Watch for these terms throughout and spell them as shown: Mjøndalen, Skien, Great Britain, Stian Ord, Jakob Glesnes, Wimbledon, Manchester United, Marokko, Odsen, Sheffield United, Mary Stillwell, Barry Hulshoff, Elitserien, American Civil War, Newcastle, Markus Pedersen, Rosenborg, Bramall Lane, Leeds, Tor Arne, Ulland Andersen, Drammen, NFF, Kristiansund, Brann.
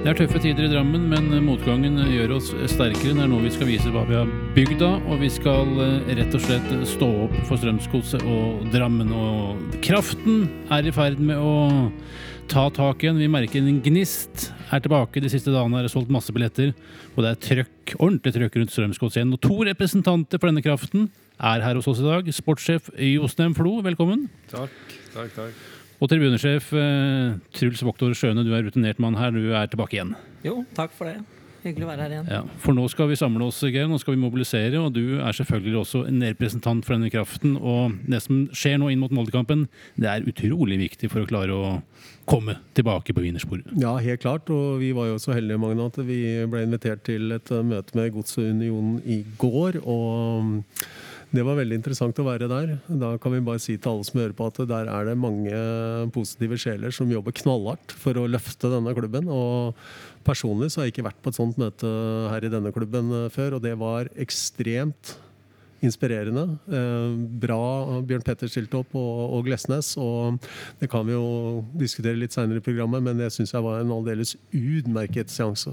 Det tøffe tider I Drammen, men motgangen gjør oss sterkere. Det nå vi skal vise hva vi har bygd av, og vi skal rett og slett stå opp for Strømsgodset og Drammen. Og kraften I ferd med å ta tak igjen. Vi merker en gnist tilbake. De siste dagene det solgt masse billetter, og det trøkk, ordentlig trøkk rundt Strømsgodset igjen. Og to representanter for denne kraften her hos oss I dag. Sportssjef Jostein Flo, velkommen. Takk. Og tribunesjef Truls Voktor Skjønne, du rutinert mann her, du tilbake igjen. Jo, takk for det. Hyggelig å være her igjen. Ja, for nå skal vi samle oss, Geir, nå skal vi mobilisere, og du selvfølgelig også en representant for denne kraften, og det som skjer nå inn mot Molde-kampen, det utrolig viktig for å klare å komme tilbake på vinnersporet. Ja, helt klart, og vi var jo så heldige, Magne, at vi ble invitert til et møte med Godsunionen I går, og... Det var veldig interessant å være der. Da kan vi bare si til alle som hører på at der det mange positive sjeler som jobber knallhardt for å løfte denne klubben. Og personlig så har jeg ikke vært på et sånt møte her I denne klubben før, og det var ekstremt inspirerende. Bra Bjørn Petter stilte opp og Glesnes, og det kan vi jo diskutere litt senere I programmet, men det synes jeg var en alldeles utmerket seanse.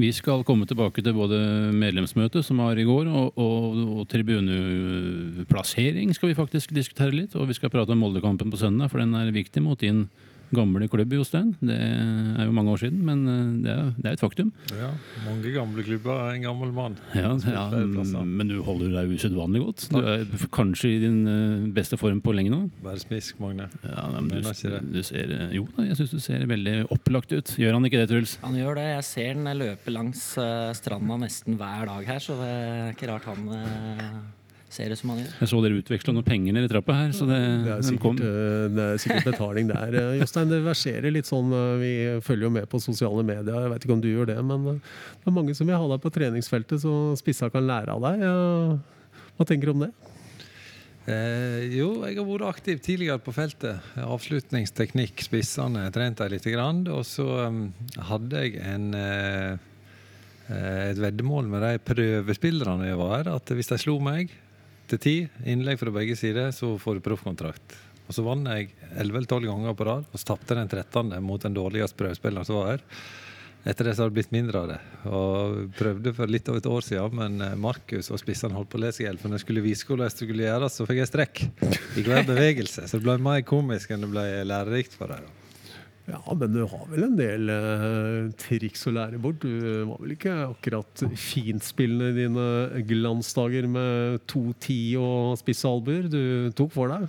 Vi skal komme tilbake til både medlemsmøtet som I går og tribuneplassering skal vi faktisk diskutere litt, og vi skal prate om Molde-kampen på søndag, for den viktig mot din gamle klubb I Jostein. Det jo mange år siden, men det et faktum. Ja, mange gamle klubber en gammel mann. Ja, men du holder deg usedvanlig godt. Du kanskje I din beste form på lenge nå. Bare smisk, Magne. Ja, men du ser... Jo, da, jeg synes du ser veldig opplagt ut. Gjør han ikke det, Truls? Han gjør det. Jeg ser den løper langs stranda nesten hver dag her, så det ikke rart han... Ser det som han gjør. Jeg så dere utvekslet noen penger nede I trappa her, så det sikkert betaling der. Jostein, det verserer litt sånn, vi følger jo med på sosiale medier, jeg vet ikke om du gjør det, men det mange som vil ha deg på treningsfeltet, så spissa kan lære av deg. Hva tenker du om det? Jo, jeg har vært aktiv tidligere på feltet. Avslutningsteknikk, spissene, trente jeg lite grann, og så hadde jeg et veddemål med de prøvespillerne jeg var her, at hvis de slo meg, til 10 innlegg fra begge sider, så får du proffkontrakt. Og så vann jeg 11-12 ganger på rad, og så tappte den 13. mot den dårligste prøvespilleren som var her. Etter det så har det blitt mindre av det. Og prøvde for litt over et år siden, men Markus og spissene holdt på å lese hjelp, for når jeg skulle vise hvordan jeg skulle gjøre, så fikk jeg strekk I hver bevegelse. Så det ble mer komisk enn det ble lærerikt for deg da. Ja, men du har vel en del triks å lære bort. Du var vel ikke akkurat fint spillende I dine glansdager med 2-10 og spissalbuer du tok for deg?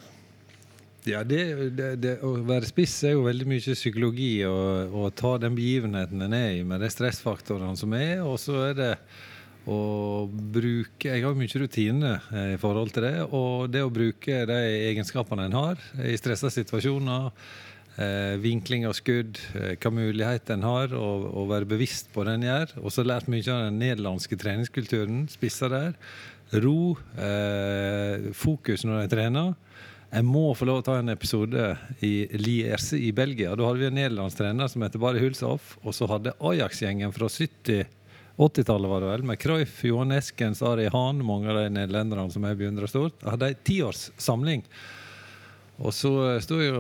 Ja, det å være spiss jo veldig mye psykologi og ta den begivenheten den I med de stressfaktorene som og så det å bruke, jeg har mye rutine I forhold til det, og det å bruke de egenskapene en har I stresset situasjoner, vinkling av skudd, hva mulighet den har og være bevisst på den gjør, og så lært mye av den nederlandske treningskulturen, spisser der ro, fokus når jeg trener. Jeg må få lov å ta en episode I Leeds I Belgia, da hadde vi en nederlandstrener som heter Barry Hulshoff, og så hadde Ajax-gjengen fra 80-tallet var det vel, med Cruyff, Johan Eskens, Ari Hahn, mange av de nederlenderne som jeg beundrer stort, hadde en 10-årssamling. Og så stod jeg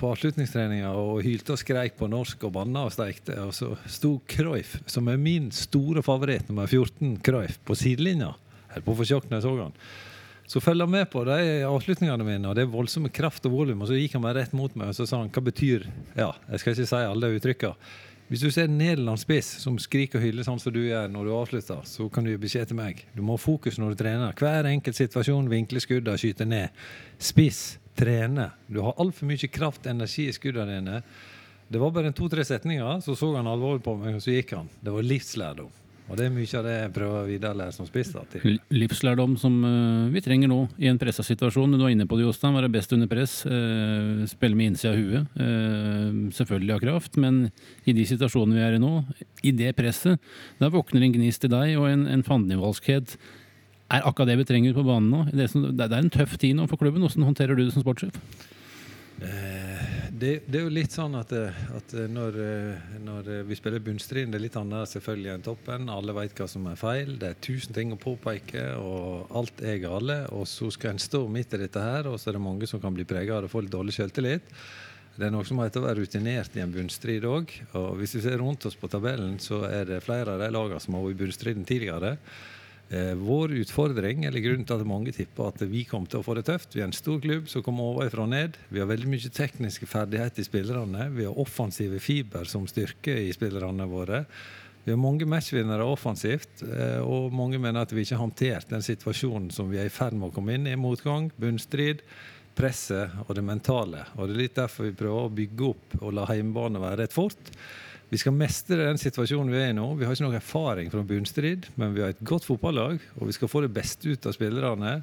på avslutningstreninger og hylte og skreik på norsk og banna og steikte, og så stod Cruyff, som min store favoritt nummer 14, Cruyff, på sidelinja, helt på for sjokk når jeg så han. Så følger han med på de avslutningene mine, og det voldsomme kraft og volym, og så gikk han meg rett mot meg, og så sa han, hva betyr, ja, jeg skal ikke si alle uttrykker. Hvis du ser nederlandsspiss som skriker og hyller sånn som du gjør når du avslutter, så kan du gi beskjed til meg. Du må ha fokus når du trener. Hver enkelt situasjon, vinkle skuddet, skyte ned. Spiss, trene. Du har alt for mye kraft, energi I skuddene dine. Det var bare 2-3 setninger, så han alvorlig på meg, og så gikk han. Det var livslærdom. Og det mye av det jeg prøver videre å lære som spiss. Livslærdom som vi trenger nå I en pressesituasjon. Du var inne på det, Jostein, var det best under press. Spille med innsida av huet. Selvfølgelig av kraft, men I de situasjonene vi I nå, I det presset, der våkner en gnist I deg, og en fandenivalskhet akkurat det vi trenger på banen nå. Det en tøff tid nå for klubben. Hvordan håndterer du det som sportssjef? Det jo litt sånn at når vi spiller bunnstriden, det litt annet selvfølgelig enn toppen. Alle vet hva som feil. Det 1000 ting å påpeke, og alt gale. Og så skal en stå midt I dette her, og så det mange som kan bli preget av det og få litt dårlig selvtillit. Det er noe som heter å være rutinert I en bunnstrid også, og hvis vi ser rundt oss på tabellen så det flere av de lagene som har vært I bunnstriden tidligere. Vår utfordring, eller grunnen til at mange tipper at vi kommer til å få det tøft, vi en stor klubb som kommer overifra og ned, vi har veldig mye tekniske ferdigheter I spillerne, vi har offensive fiber som styrke I spillerne våre, vi har mange matchvinnere offensivt, og mange mener at vi ikke har håndtert den situasjonen som vi I ferd med å komme inn I motgang, bunnstrid, presse og det mentale. Og det litt derfor vi prøver å bygge opp og la heimbane være rett fort. Vi skal mestre den situasjonen vi I nå. Vi har ikke noen erfaring fra bunnstrid, men vi har et godt fotballag, og vi skal få det beste ut av spillerne.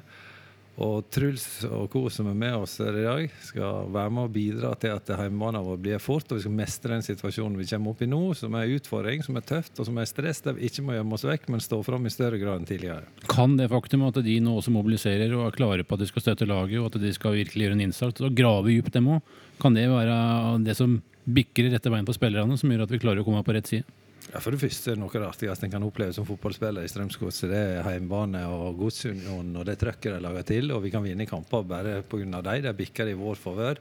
Og Truls og Co som med oss her I dag skal være med og bidra til at heimbana vår blir fort, og vi skal mestre den situasjonen vi kommer opp I nå, som utfordring, som tøft og som stress, der vi ikke må gjemme oss vekk, men stå fram I større grad enn tidligere. Kan det faktum at de nå også mobiliserer og klare på at de skal støtte laget, og at de skal virkelig gjøre en innsats og grave djupt dem også, kan det være det som bikker rett veien på spillerne, som gjør at vi klarer å komme på rett side? Ja, for det første noe artigast en kan oppleve som fotballspiller I Strømsgodset, det heimbane og Godsunionen, og det trøkker de lager til, og vi kan vinne I kamper bare på grunn av dem, de bikker I vår favør.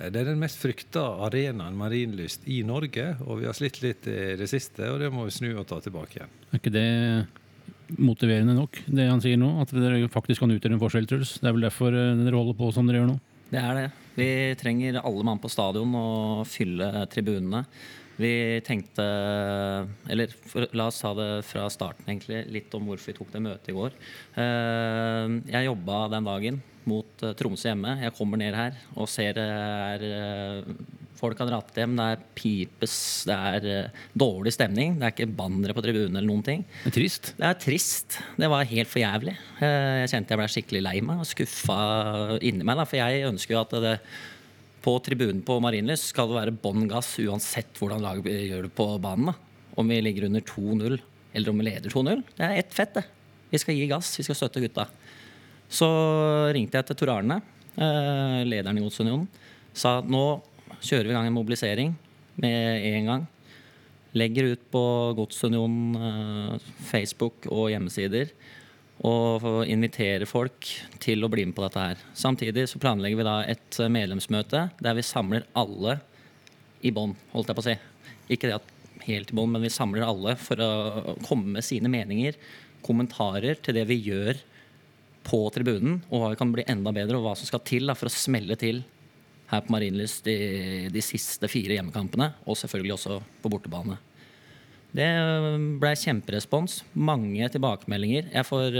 Det den mest frykta arenaen Marienlyst I Norge, og vi har slitt litt I det siste, og det må vi snu og ta tilbake igjen. Ikke det motiverende nok, det han sier nå, at dere faktisk kan utgjøre en forskjell, Truls? Det vel derfor dere holder på som dere gjør nå? Det det. Vi trenger alle mann på stadion og fylle tribunene. Vi tenkte, eller la oss ta det fra starten egentlig, litt om hvorfor vi tok det møtet I går. Jeg jobbet den dagen mot Tromsø hjemme. Jeg kommer ned her og ser det folk har dratt hjem, det pipes, det dårlig stemning, det ikke bannere på tribunen eller noen ting. Det trist? Det trist. Det var helt for jævlig. Jeg kjente jeg ble skikkelig lei meg og skuffet inni meg, da, for jeg ønsker jo at det på tribunen på Marienlyst skal det være båndgass uansett hvordan laget gjør det på banen. Om vi ligger under 2-0 eller om vi leder 2-0, det ett fett det. Vi skal gi gass, vi skal støtte gutta. Så ringte jeg til Tor Arne, lederen I Godsunionen, sa at nå kjører vi I gang en mobilisering med en gang. Legger ut på Godsunionen Facebook og hjemmesider og invitere folk til å bli med på dette her. Samtidig så planlegger vi da et medlemsmøte der vi samler alle I bånd, holdt jeg på å si. Ikke det at helt I bånd, men vi samler alle for å komme med sine meninger, kommentarer til det vi gjør på tribunen, og hva vi kan bli enda bedre, og hva som skal til da, for å smelle til her på Marienlyst de siste 4 hjemmekampene, og selvfølgelig også på bortebane. Det ble kjemperespons, mange tilbakemeldinger. Jeg får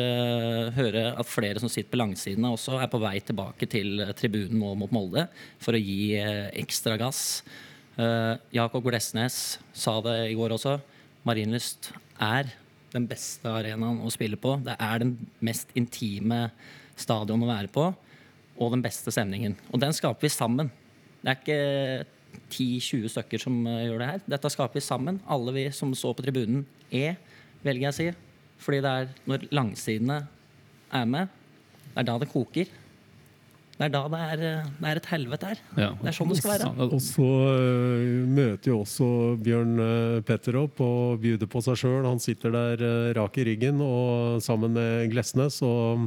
høre at flere som sitter på langsidene også på vei tilbake til tribunen nå mot Molde for å gi ekstra gass. Jakob Glesnes sa det I går også. Marienlyst den beste arenaen å spille på. Det den mest intime stadion å være på, og den beste stemningen. Og den skaper vi sammen. Det ikke 10-20 stykker som gjør det her. Dette skaper vi sammen. Alle vi som så på tribunen velger jeg å si. Fordi det når langsidene med, det da det koker. Det da det et helvete her. Ja. Det sånn det skal være. Og så møter jo også Bjørn Petter opp og bjuder på seg selv. Han sitter der rak I ryggen og sammen med Glesnes og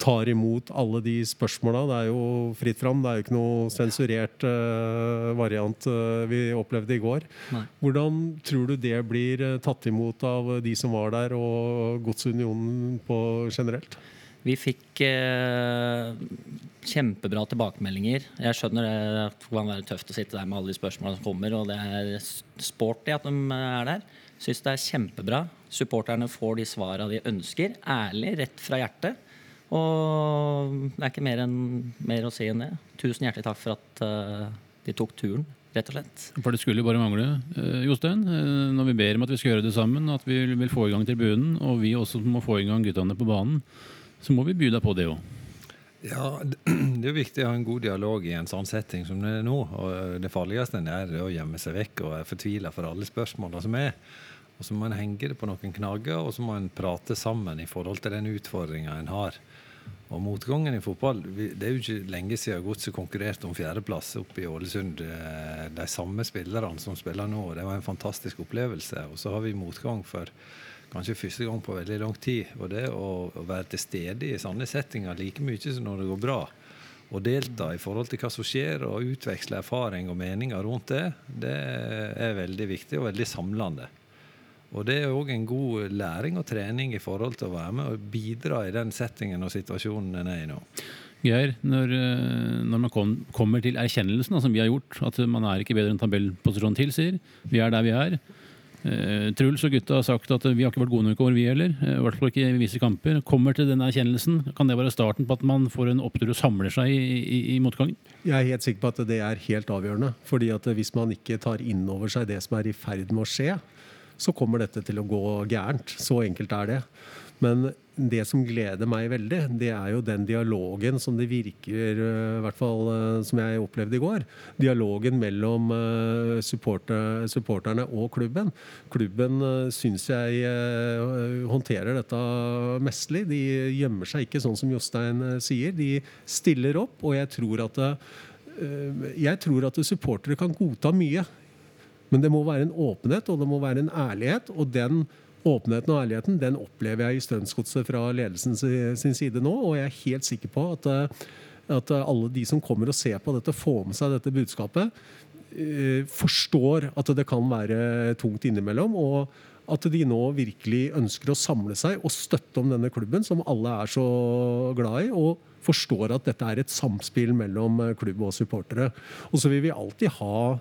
tar imot alle de spørsmålene. Det jo fritt fram, det jo ikke noe sensurert variant vi opplevde I går. Nei. Hvordan tror du det blir tatt imot av de som var der og Godsunionen på generelt? Vi fikk kjempebra tilbakemeldinger. Jeg skjønner det kan være tøft å sitte der med alle de spørsmålene som kommer, og det sporty at de der. Synes det kjempebra. Supporterne får de svarene de ønsker, ærlig, rett fra hjertet. Og det ikke mer å si enn det. Tusen hjertelig takk for at de tok turen, rett og slett. For det skulle jo bare mangle, Jostein, når vi ber om at vi skal gjøre det sammen, at vi vil få I gang tribunen, og vi også må få I gang guttene på banen, så må vi by deg på det også. Ja, det jo viktig å ha en god dialog I en sånn setting som det nå, og det farligste det å gjemme seg vekk og fortvile for alle spørsmålene som og så man henger det på noen knagger, og så man prater sammen I forhold til den utfordringen en har. Og motgangen I fotball, det jo ikke lenge siden Godset konkurrerte om 4. plass oppe I Ålesund. De samme spillerne som spiller nå, det var en fantastisk opplevelse. Og så har vi motgang for kanskje første gang på veldig lang tid, og det å være til stede I sånne settinger like mye som når det går bra. och delta I förhåll till vad som sker och utväxla erfaring och meningar runt det. Det är väldigt viktigt och väldigt samlande. Och det är också en god läring och träning I förhåll till att vara med och bidra I den settingen och situationen är I nu. Geir, när man kommer till erkännelsen som vi har gjort att man är inte bättre än tabellposition till sig. Vi är där vi är. Truls och gutta har sagt att vi har inte varit goda nog över vi heller. I vart fall inte I vissa kamper. Kommer till den erkännelsen kan det vara starten på att man får en upptur och samlar sig I motgången. Jag är helt säker på att det är helt avgörande för att hvis man inte tar in över sig det som är I färd med att ske så kommer detta till att gå gärnt. Så enkelt är det. Men det som gleder mig väldigt, det är ju den dialogen som det virker I hvert fall som jag upplevde igår. Dialogen mellan supporterna och klubben. Klubben syns jag hanterar detta mästerligt. De gömmer sig inte sån som Jostein säger. De stiller upp och jag tror att supportare kan godta mycket. Men det må vara en öppenhet och det må vara en ärlighet och den Åpenheten og ærligheten, den opplever jeg I Strømsgodset fra ledelsen sin side nå, og jeg helt sikker på at alle de som kommer og ser på dette, får med seg dette budskapet, forstår at det kan være tungt innimellom, og at de nå virkelig ønsker å samle seg og støtte om denne klubben, som alle så glad I, og forstår at dette et samspill mellom klubb og supportere. Og så vil vi alltid ha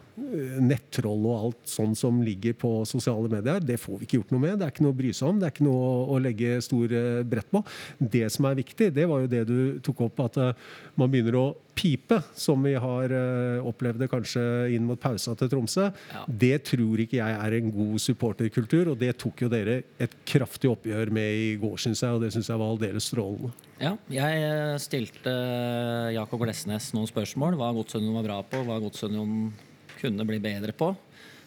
nettroll og alt sånt som ligger på sosiale medier. Det får vi ikke gjort noe med. Det ikke noe å bry seg om. Det ikke noe å legge stor brett på. Det som viktig, det var jo det du tok opp, at man begynner å pipe, som vi har opplevd kanskje inn mot pausa til Tromsø. Ja. Det tror ikke jeg en god supporterkultur, og det tok jo dere et kraftig oppgjør med I går, synes jeg, og det synes jeg var alldeles strålende. Ja, jeg stilte Jakob Glesnes noen spørsmål. Hva Godsunionen var bra på, hva Godsunionen kunne bli bedre på.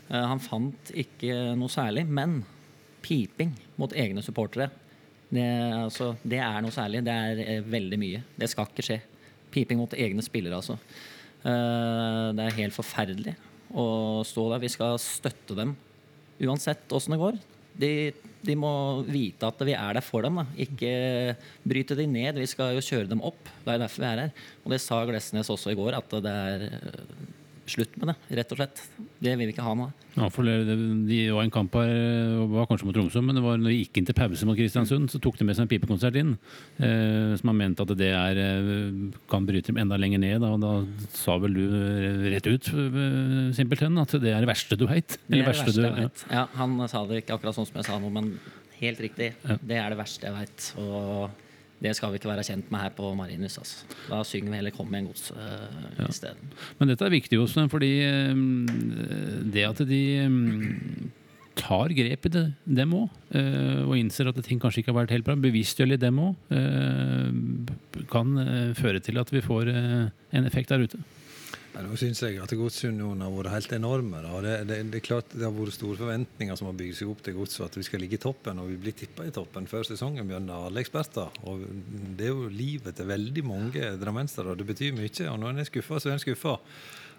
Han fant ikke noe særlig, men piping mot egne supportere, det noe særlig. Det veldig mye. Det skal ikke skje. Piping mot egne spillere, altså. Det helt forferdelig å stå der. Vi skal støtte dem, uansett hvordan det går. De må vite at vi der for dem, da. Ikke bryte de ned. Vi skal jo kjøre dem opp. Det derfor vi her. Og det sa Glesnes også I går, at det slutt med det, rett og slett. Det vil vi ikke ha nå. Ja, for det var en kamp her, var kanskje mot Tromsø, men det var når de gikk inn til pause mot Kristiansund, så tok de med seg en pipekonsert inn, som man mente at det kan bryte dem enda lenger ned, og da sa vel du rett ut, simpelthen, at det det verste du vet. Det verste du vet. Ja, han sa det ikke akkurat sånn som jeg sa nå, men helt riktig. Ja. Det det verste jeg vet, og det skal vi ikke være kjent med her på Marienlyst, altså. Da synger vi heller «Kom med en gods» I stedet. Men dette viktig også, fordi det at de tar grep I dem også, og innser at ting kanskje ikke har vært helt bra, bevisstgjørlig dem også, kan føre til at vi får en effekt der ute. Ja, nå synes jeg at Godsunionen har vært helt enorme. Det klart det har vært store forventninger som har bygget seg opp til Godsunionen, at vi skal ligge I toppen, og vi blir tippet I toppen før sesongen begynner alle eksperter. Og det jo livet til veldig mange drammensere, og det betyr mye. Og når en skuffet, så en skuffet.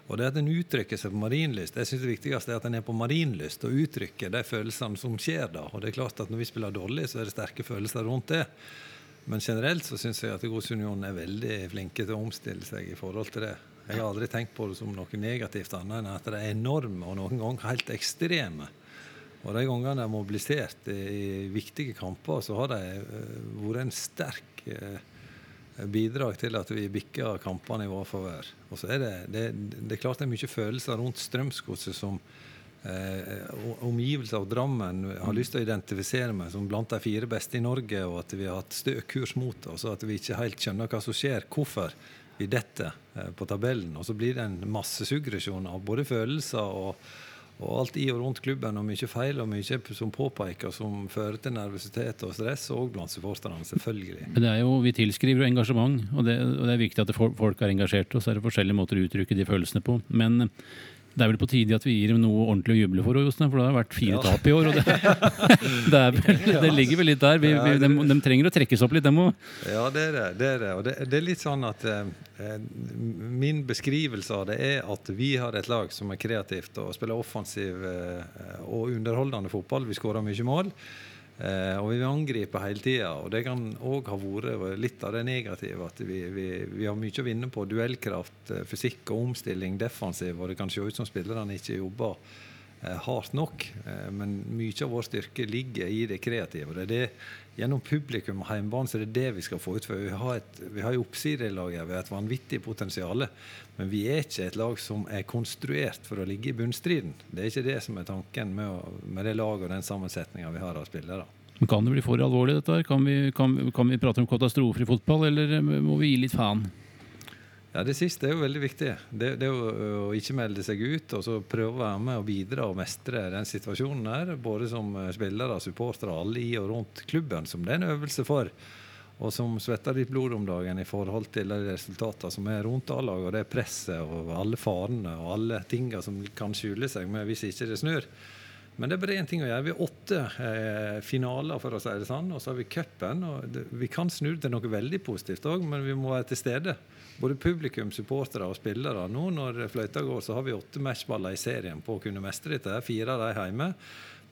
Og det at en uttrykker seg på Marienlyst, jeg synes det viktigste at en på Marienlyst og uttrykker de følelsene som skjer da. Og det klart at når vi spiller dårlig, så det sterke følelser rundt det. Men generelt så synes jeg at Godsunionen veldig flinke til å omstille seg I forhold til det. Jeg har aldri tenkt på det som noe negativt annet enn at det enorme og noen ganger helt ekstreme. Og de gangene de mobilisert I viktige kamper, så har det vært en sterk bidrag til at vi bikker kampene I vår forvær. Og så det klart det mye følelser rundt Strømsgodset som omgivelser av Drammen har lyst til å identifisere meg som blant de 4 beste I Norge, og at vi har hatt stø kurs mot oss, og at vi ikke helt skjønner hva som skjer, hvorfor I dette på tabellen, og så blir det en masse sugresjon av både følelser og alt I og rundt klubben, og mye feil og mye som påpeker, som fører til nervøsitet og stress, og blant supporterne selvfølgelig. Men det jo, vi tilskriver jo engasjement, og det viktig at folk engasjert, og så det forskjellige måter å uttrykke de følelsene på, men det vel på tide at vi gir dem noe ordentlig å juble for, Jostein, for det har vært 4 tap I år, og det ligger vel litt der. De trenger å trekkes opp litt, dem også. Ja, det. Og det litt sånn at min beskrivelse av det at vi har et lag som kreativt og spiller offensiv og underholdende fotball. Vi skårer mye mål. Och vi angriper hela tiden och det kan också ha varit lite av det negativa att vi har mycket att vinna på duellkraft, fysik och omställning defensiv och det kan se ut som spelaren inte jobbar hårt nog men mycket av vår styrka ligger I det kreativa det är det genom publikum och hemban så det är det vi ska få ut för vi har ju uppsidelag vi har ett vanvittigt potential men vi är inte ett lag som är konstruerat för att ligga I bundstriden det är inte det som är tanken med det lag och den sammansättningen vi har av spelare Men kan det bli för allvarligt detta här? Kan vi prata om katastrofer I fotboll eller må vi ge lite fan? Ja, det siste jo veldig viktig. Det å ikke melde seg ut, og så prøve å være med og bidra og mestre den situasjonen her, både som spillere, supportere, alle I og rundt klubben, som det en øvelse for, og som svetter ditt blod om dagen I forhold til de resultater som rundt A-lag, og det presset, og alle farene, og alle tingene som kan skjule seg med hvis ikke det snur. Men det bare en ting å gjøre. Vi har 8 finaler for å si det sånn, og så har vi køppen. Vi kan snu til noe veldig positivt også, men vi må være til stede. Både publikum, supportere og spillere. Nå når fløyta går, så har vi 8 matchballer I serien på å kunne mestre dette. 4 de hjemme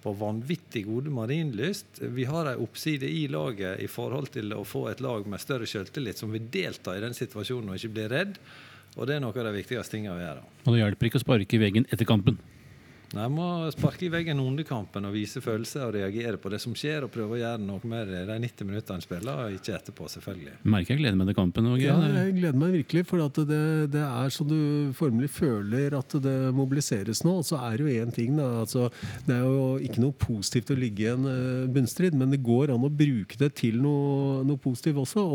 på vanvittig gode Marienlyst. Vi har en oppside I laget I forhold til å få et lag med større selvtillit som vil delta I den situasjonen og ikke bli redd. Og det noe av de viktigste tingene vi gjør. Og det hjelper ikke å sparke I veggen etter kampen. Nei, må sparke I veggen under kampen og vise følelser og reagere på det som skjer og prøve å gjøre noe mer de 90 minuttene spiller og ikke etterpå selvfølgelig. Merker jeg gleder meg til kampen? Og ja, jeg gleder meg virkelig, for at det så du formelig føler at det mobiliseres nå, og så det jo en ting, da, altså, det jo ikke noe positivt å ligge I en bunnstrid, men det går an å bruke det til noe positivt også,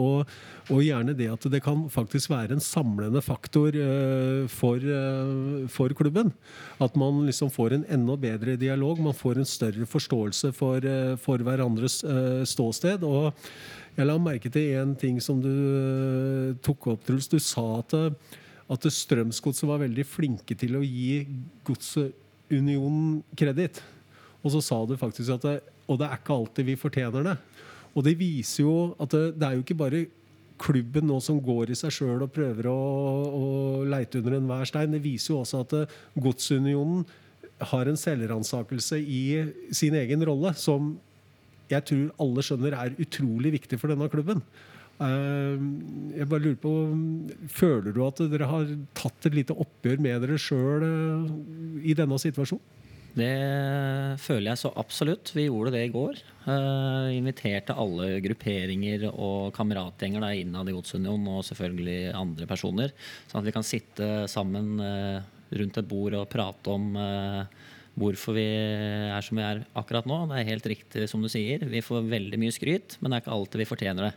og gjerne det at det kan faktisk være en samlende faktor for klubben, at man liksom får en ännu bättre dialog, man får en större förståelse för varandras ståsted och jag la märke till en ting som du tog upp Truls, du sa att Strømsgodset var väldigt flinke till att ge Godsunionen kredit. Och så sa du faktiskt att och det är inte alltid vi förtjänar det. Och det visar ju att det är ju inte bara klubben nå som går I seg selv och prøver å leite under en hver stein. Det visar ju också att Godsunionen har en selvransakelse I sin egen rolle som jeg tror alle skjønner utrolig viktig for denne klubben. Jeg bare lurer på, føler du at dere har tatt et lite oppgjør med dere selv I denne situasjonen? Det føler jeg så absolutt. Vi gjorde det I går. Inviterte alle grupperinger og kameratgjenger der innad I Godsunionen og selvfølgelig andre personer, sånn at vi kan sitte sammen rundt et bord og prate om hvorfor vi som vi akkurat nå. Det helt riktig som du sier. Vi får veldig mye skryt, men det ikke alltid vi fortjener det.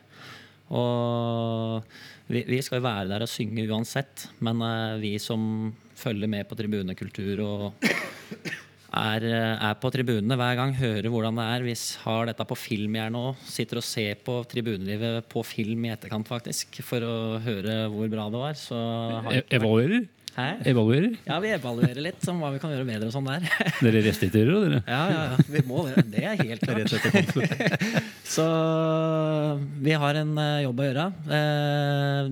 Og vi skal jo være der og synge uansett, men vi som følger med på tribunekultur og på tribunene hver gang, hører hvordan det Vi har dette på film her nå, sitter og ser på tribunelivet på film I etterkant faktisk, for å høre hvor bra det var. Så evaluerer? Evaluerer? Ja, vi evaluerer litt om hva vi kan gjøre bedre og sånn der. Dere restituerer jo, dere? Ja, vi må det. Det helt klart. Så vi har en jobb å gjøre.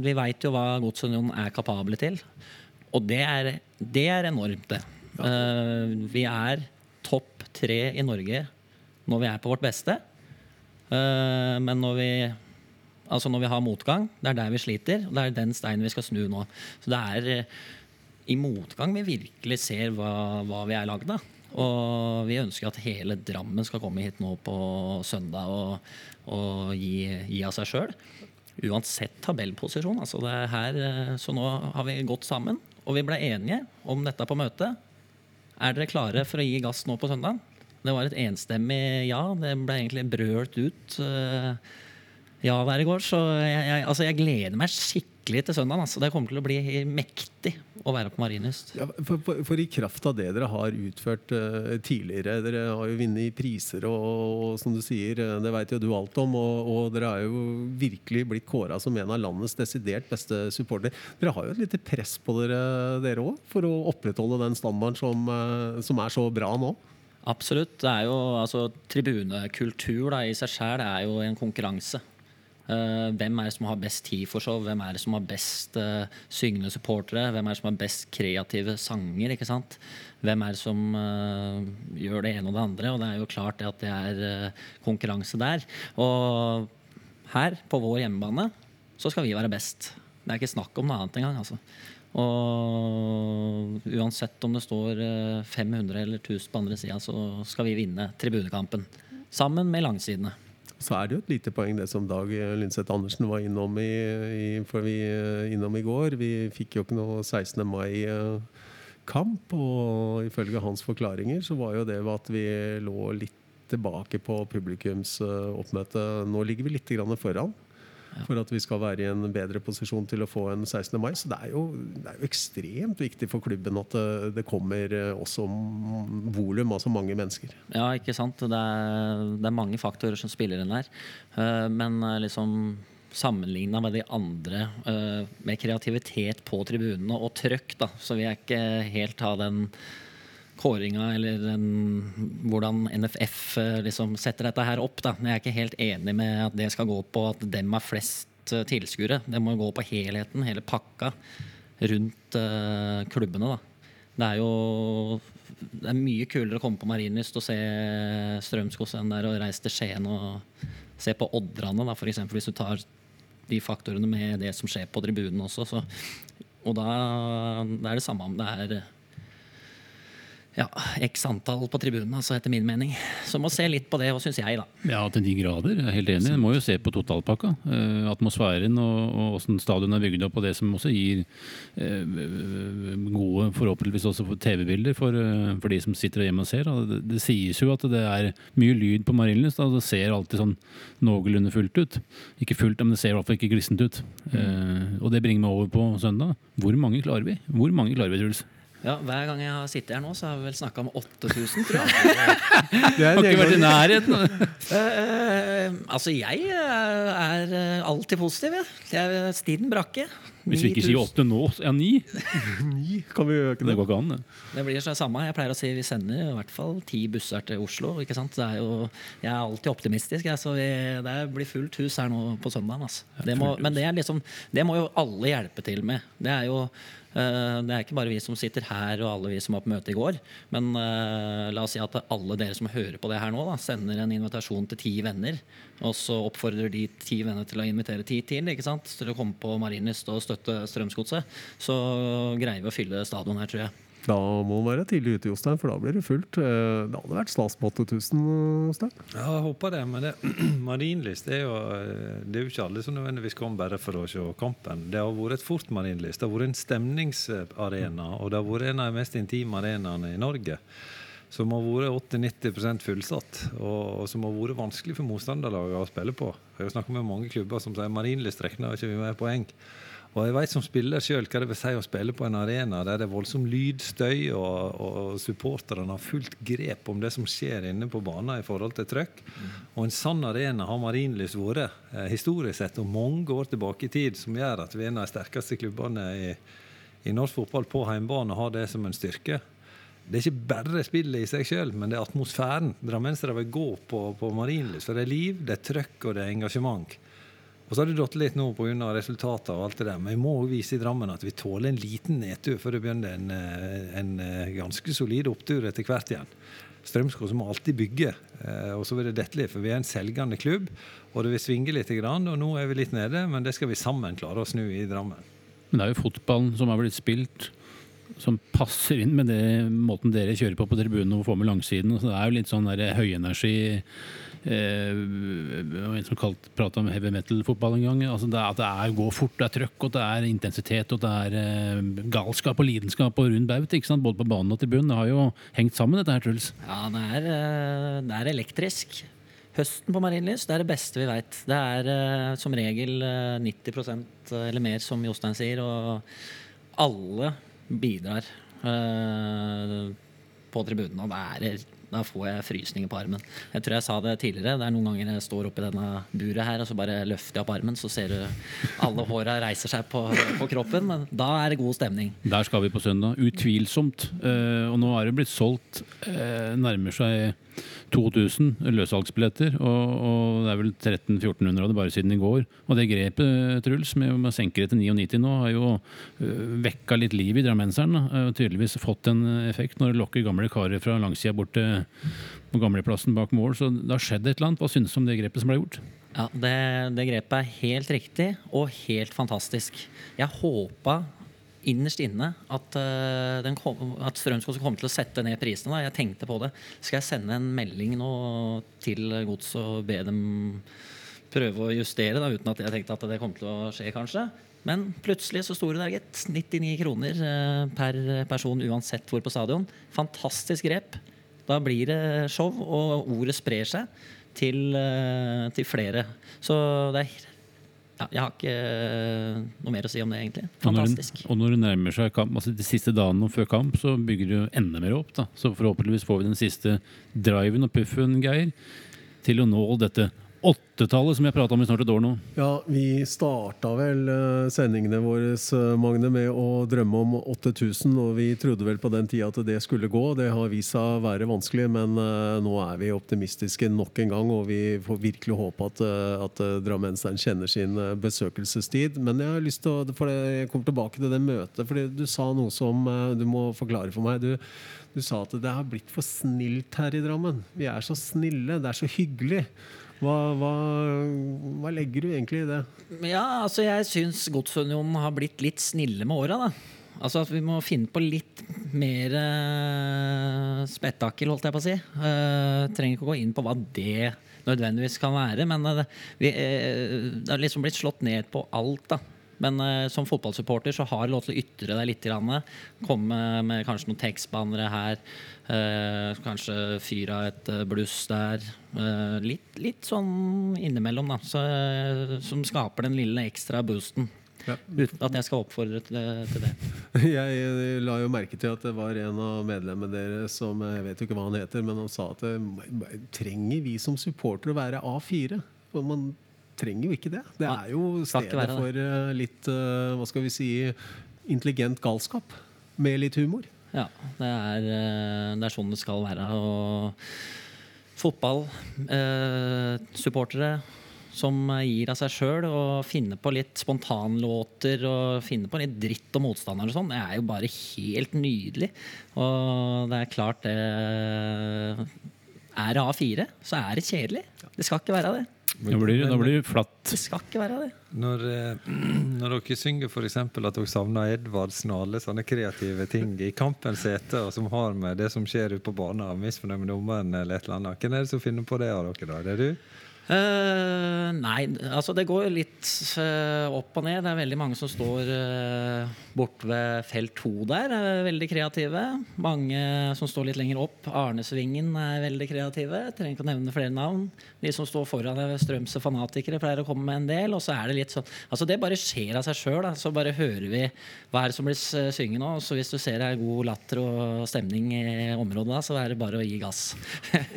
Vi vet jo hva Godsunionen kapable til, og det enormt det. Vi topp 3 I Norge når vi på vårt beste. Men når vi... Altså når vi har motgang, det der vi sliter, og det den steinen vi skal snu nå. Så det I motgang vi virkelig ser hva vi lagd av. Og vi ønsker at hele Drammen skal komme hit nå på søndag og gi av seg selv. Uansett tabellposisjon, altså det her, så nå har vi gått sammen, og vi ble enige om dette på møtet. Dere klare for å gi gass nå på søndag? Det var et enstemmig ja, det ble egentlig brølt ut... Ja, hver I går, så jeg gleder meg skikkelig til søndagen, altså. Det kommer til å bli mektig å være på Marienlyst. Ja, for I kraft av det dere har utført tidligere, dere har jo vunnet priser, og som du sier, det vet jo du alt om, og dere har jo virkelig blitt kåret som en av landets desidert beste supporter. Dere har jo et lite press på dere også, for å opprettholde den standarden som så bra nå. Absolutt, det jo, altså tribunekultur I seg selv jo en konkurranse. Hvem det som har best tid for show? Hvem det som har best syngende supportere? Hvem det som har best kreative sanger, ikke sant? Hvem det som gjør det ene og det andre? Og det jo klart det at det konkurranse der. Og her, på vår hjemmebane, så skal vi være best. Det ikke snakk om noe annet engang, altså. Og uansett om det står 500 eller 1000 på andre siden, så skal vi vinne tribunekampen. Sammen med langsidene. Så det jo et lite poeng det som Dag Lindseth Andersen var innom i går. Vi fikk jo ikke noe 16. mai-kamp, og ifølge hans forklaringer så var jo det at vi lå litt tilbake på publikums oppmøte. Nå ligger vi litt grann foran, for at vi skal være I en bedre posisjon til å få en 16. mai. Så det er jo ekstremt viktig for klubben at det kommer også volum, altså mange mennesker. Ja, ikke sant? Det er mange faktorer som spiller inn her. Men liksom sammenlignet med de andre, med kreativitet på tribunene og trøkk, da, så vil jeg ikke helt ha den kåringa eller hvordan NFF liksom setter dette her opp da. Jeg ikke helt enig med at det skal gå på at dem flest tilskuere. Det må gå på helheten, hele pakka rundt klubbene da. Det jo det mye kulere å komme på Marienlyst og se Strømsgodset enn der og reise til Skien og se på Oddrane da, for eksempel hvis du tar de faktorene med det som skjer på tribunen også. Så. Og da det det samme om det her Ja, x antall på tribunen, altså etter min mening. Så må se litt på det, og synes jeg da. Ja, til de grader, jeg helt enig. Man må jo se på totalpakka. Atmosfæren og hvordan stadion bygd opp, og det som også gir gode, forhåpentligvis også for TV-bilder for de som sitter hjemme og ser. Da. Det sies jo at det mye lyd på Marienlyst, og det ser alltid sånn noenlunde fullt ut. Ikke fullt, men det ser i hvert fall ikke glissent ut. Og det bringer meg over på søndag. Hvor mange klarer vi? Hvor mange klarer vi, Truls? Ja, hver gang jeg har sittet her nå så har vi vel snakket om 8000 tror jeg. Det har ikke vært I nærheten. Altså jeg alltid positiv. Jeg stiden brakke. Hvis vi ikke sier 8 nå, ja 9. 9 kan vi øke det. Det går ikke an. Det blir sånn samme. Jeg pleier å si vi sender I hvert fall 10 busser til Oslo, ikke sant? Jeg alltid optimistisk, jeg, så det blir fullt hus her nå på søndagen. Altså. Men det liksom, det må jo alle hjelpe til med. Det jo det ikke bare vi som sitter her og alle vi som var på møte I går, men la oss si at alle dere som hører på det her nå da, sender en invitasjon til 10 venner, og så oppfordrer de 10 venner til å invitere 10 til, ikke sant? Til å komme på Marienlyst og støtte Strømsgodset, så greier vi å fylle stadion her, tror jeg. Da må man være tidlig ute, Jostein, for da blir det fullt. Det hadde vært stas på 8000, Jostein. Ja, jeg håper det, men Marienlyst det er jo ikke alle som nødvendigvis kom bare for å se kampen. Det har vært fort Marienlyst, det har vært en stemningsarena, og det har vært en av de mest intime arenaene I Norge, som har vært 80-90% fullsatt, og som har vært vanskelig for motstanderlaget å spille på. Jeg har snakket med mange klubber som sier Marienlyst rekner ikke vi med poeng. Og jeg vet som spiller selv hva det vil si å spille på en arena der det voldsom lyd, støy og supporterne har fullt grep om det som skjer inne på banen I forhold til trøkk. Og en sann arena har Marienlyst vært historisk sett og mange år tilbake I tid som gjør at vi en av de sterkeste klubbene I norsk fotball på heimbane har det som en styrke. Det ikke bare spillet I seg selv, men det atmosfæren. Drammensere vil gå på Marienlyst, for det liv, det trøkk og det engasjement. Og så har det dratt litt nå på grunn av resultatet og alt det der, men vi må vise I Drammen at vi tåler en liten nedtur for det begynner en ganske solid opptur etter hvert igjen. Strømsgodset må alltid bygge, og så blir det dettelig, for vi en selgende klubb, og det vil svinge litt, og nå vi litt nede, men det skal vi sammen klare å snu I Drammen. Men det jo fotballen som blitt spilt, som passer inn med det måten dere kjører på tribunen og får med langsiden, så det jo litt sånn der høyenergi... en som pratet om heavy metal fotball en gang altså det at det gå fort, det trøkk og det intensitet og det galskap og lidenskap og rund baut, ikke sant? Både på banen og tribunen, det har jo hengt sammen dette her, Truls. Ja, det elektrisk høsten på Marienlyst, det det beste vi vet det som regel 90% eller mer som Jostein sier og alle bidrar på tribunen og det Da får jeg frysninger på armen. Jeg tror jeg sa det tidligere. Det noen ganger jeg står oppe I denne buret her, og så bare løfter jeg opp armen, så ser du alle hårene reiser seg på kroppen, men da det god stemning. Der skal vi på søndag. Utvilsomt. Og nå det blitt solgt nærmer seg 2000 løssalgsbilletter, og det vel 1300-1400 av det bare siden I går. Og det grepet, Truls, med å senke det til 99 nå, har jo vekket litt liv I drammenseren, og tydeligvis fått en effekt når det lokker gamle karer fra langsida bort til på gamleplassen bak mål, så det har skjedd et eller annet. Hva synes du om det grepet som ble gjort? Ja, det grepet helt riktig, og helt fantastisk. Jeg håpet innerst inne at Strømsgodset kommer til å sette ned prisen da. Jeg tenkte på det. Skal jeg sende en melding nå til gods og be dem prøve å justere da, uten at jeg tenkte at det kommer til å skje kanskje? Men plutselig så store der gitt 99 kroner per person uansett hvor på stadion. Fantastisk grep. Da blir det show, og ordet sprer seg til flere. Så det ja, jeg har ikke noe mer å si om det egentlig. Fantastisk. Og når det nærmer seg kamp, altså de siste dagene før kamp, så bygger det jo enda mer opp da. Så forhåpentligvis får vi den siste driven og puffen, Geir, til å nå dette 8-tallet som jeg pratet om I snart et år nå. Ja, vi startet vel sendingene våres, Magne, med å drømme om 8000, og vi trodde vel på den tiden at det skulle gå. Det har vist seg å være vanskelig, men nå vi optimistiske nok en gang, og vi får virkelig håpe at drammenseren kjenner sin besøkelsestid. Men jeg har lyst til å, for jeg kommer tilbake til det møtet, fordi du sa noe som du må forklare for meg. Du sa at det har blitt for snilt her I Drammen. Vi så snille, det så hyggelig. Hva legger du egentlig I det? Ja, altså jeg synes Godsunionen har blitt litt snille med året da. Altså at vi må finne på litt mer spettakel, holdt jeg på å si. Trenger ikke å gå inn på hva det nødvendigvis kan være, men det har liksom blitt slått ned på alt da. Men som fotballsupporter så har jeg lov til å ytre deg litt grann, komme med kanskje noen tekstbannere her, kanskje fyre et bluss der, litt sånn innimellom da, så, som skaper den lille ekstra boosten. Ja. Uten at jeg skal oppfordre til det. Jeg la jo merke til at det var en av medlemmene deres som, jeg vet jo ikke hva han heter, men han sa at trenger vi som supporter å være A4? For man trenger jo ikke det. Det jo stedet for litt, hva skal vi si, intelligent galskap med litt humor. Ja, det sånn det skal være. Og fotball, supportere som gir av seg selv og finner på litt spontanlåter og finner på litt dritt og motstandere og sånn, det jo bare helt nydelig. Og det klart det A4, så det kjedelig. Det skal ikke være det. Det blir flatt. Det skal ikke være det. Når dere synger for eksempel at dere savner Edvardsen og alle sånne kreative ting I kampens sete og som har med det som skjer ute på banen av misfornøyd med dommeren eller et eller annet. Hvem det som finner på det av dere da? Det du? Nei, altså det går litt opp og ned. Det veldig mange som står bort ved felt 2 der, veldig kreative. Mange som står litt lenger opp. Arnesvingen veldig kreative. Trenger ikke å nevne flere navn. De som står foran Strømse fanatikere pleier å komme med en del, og så det litt sånn. Altså det bare skjer av seg selv, da. Så bare hører vi hva det som blir synget nå. Så hvis du ser det god latter og stemning I området da, så det bare å gi gass.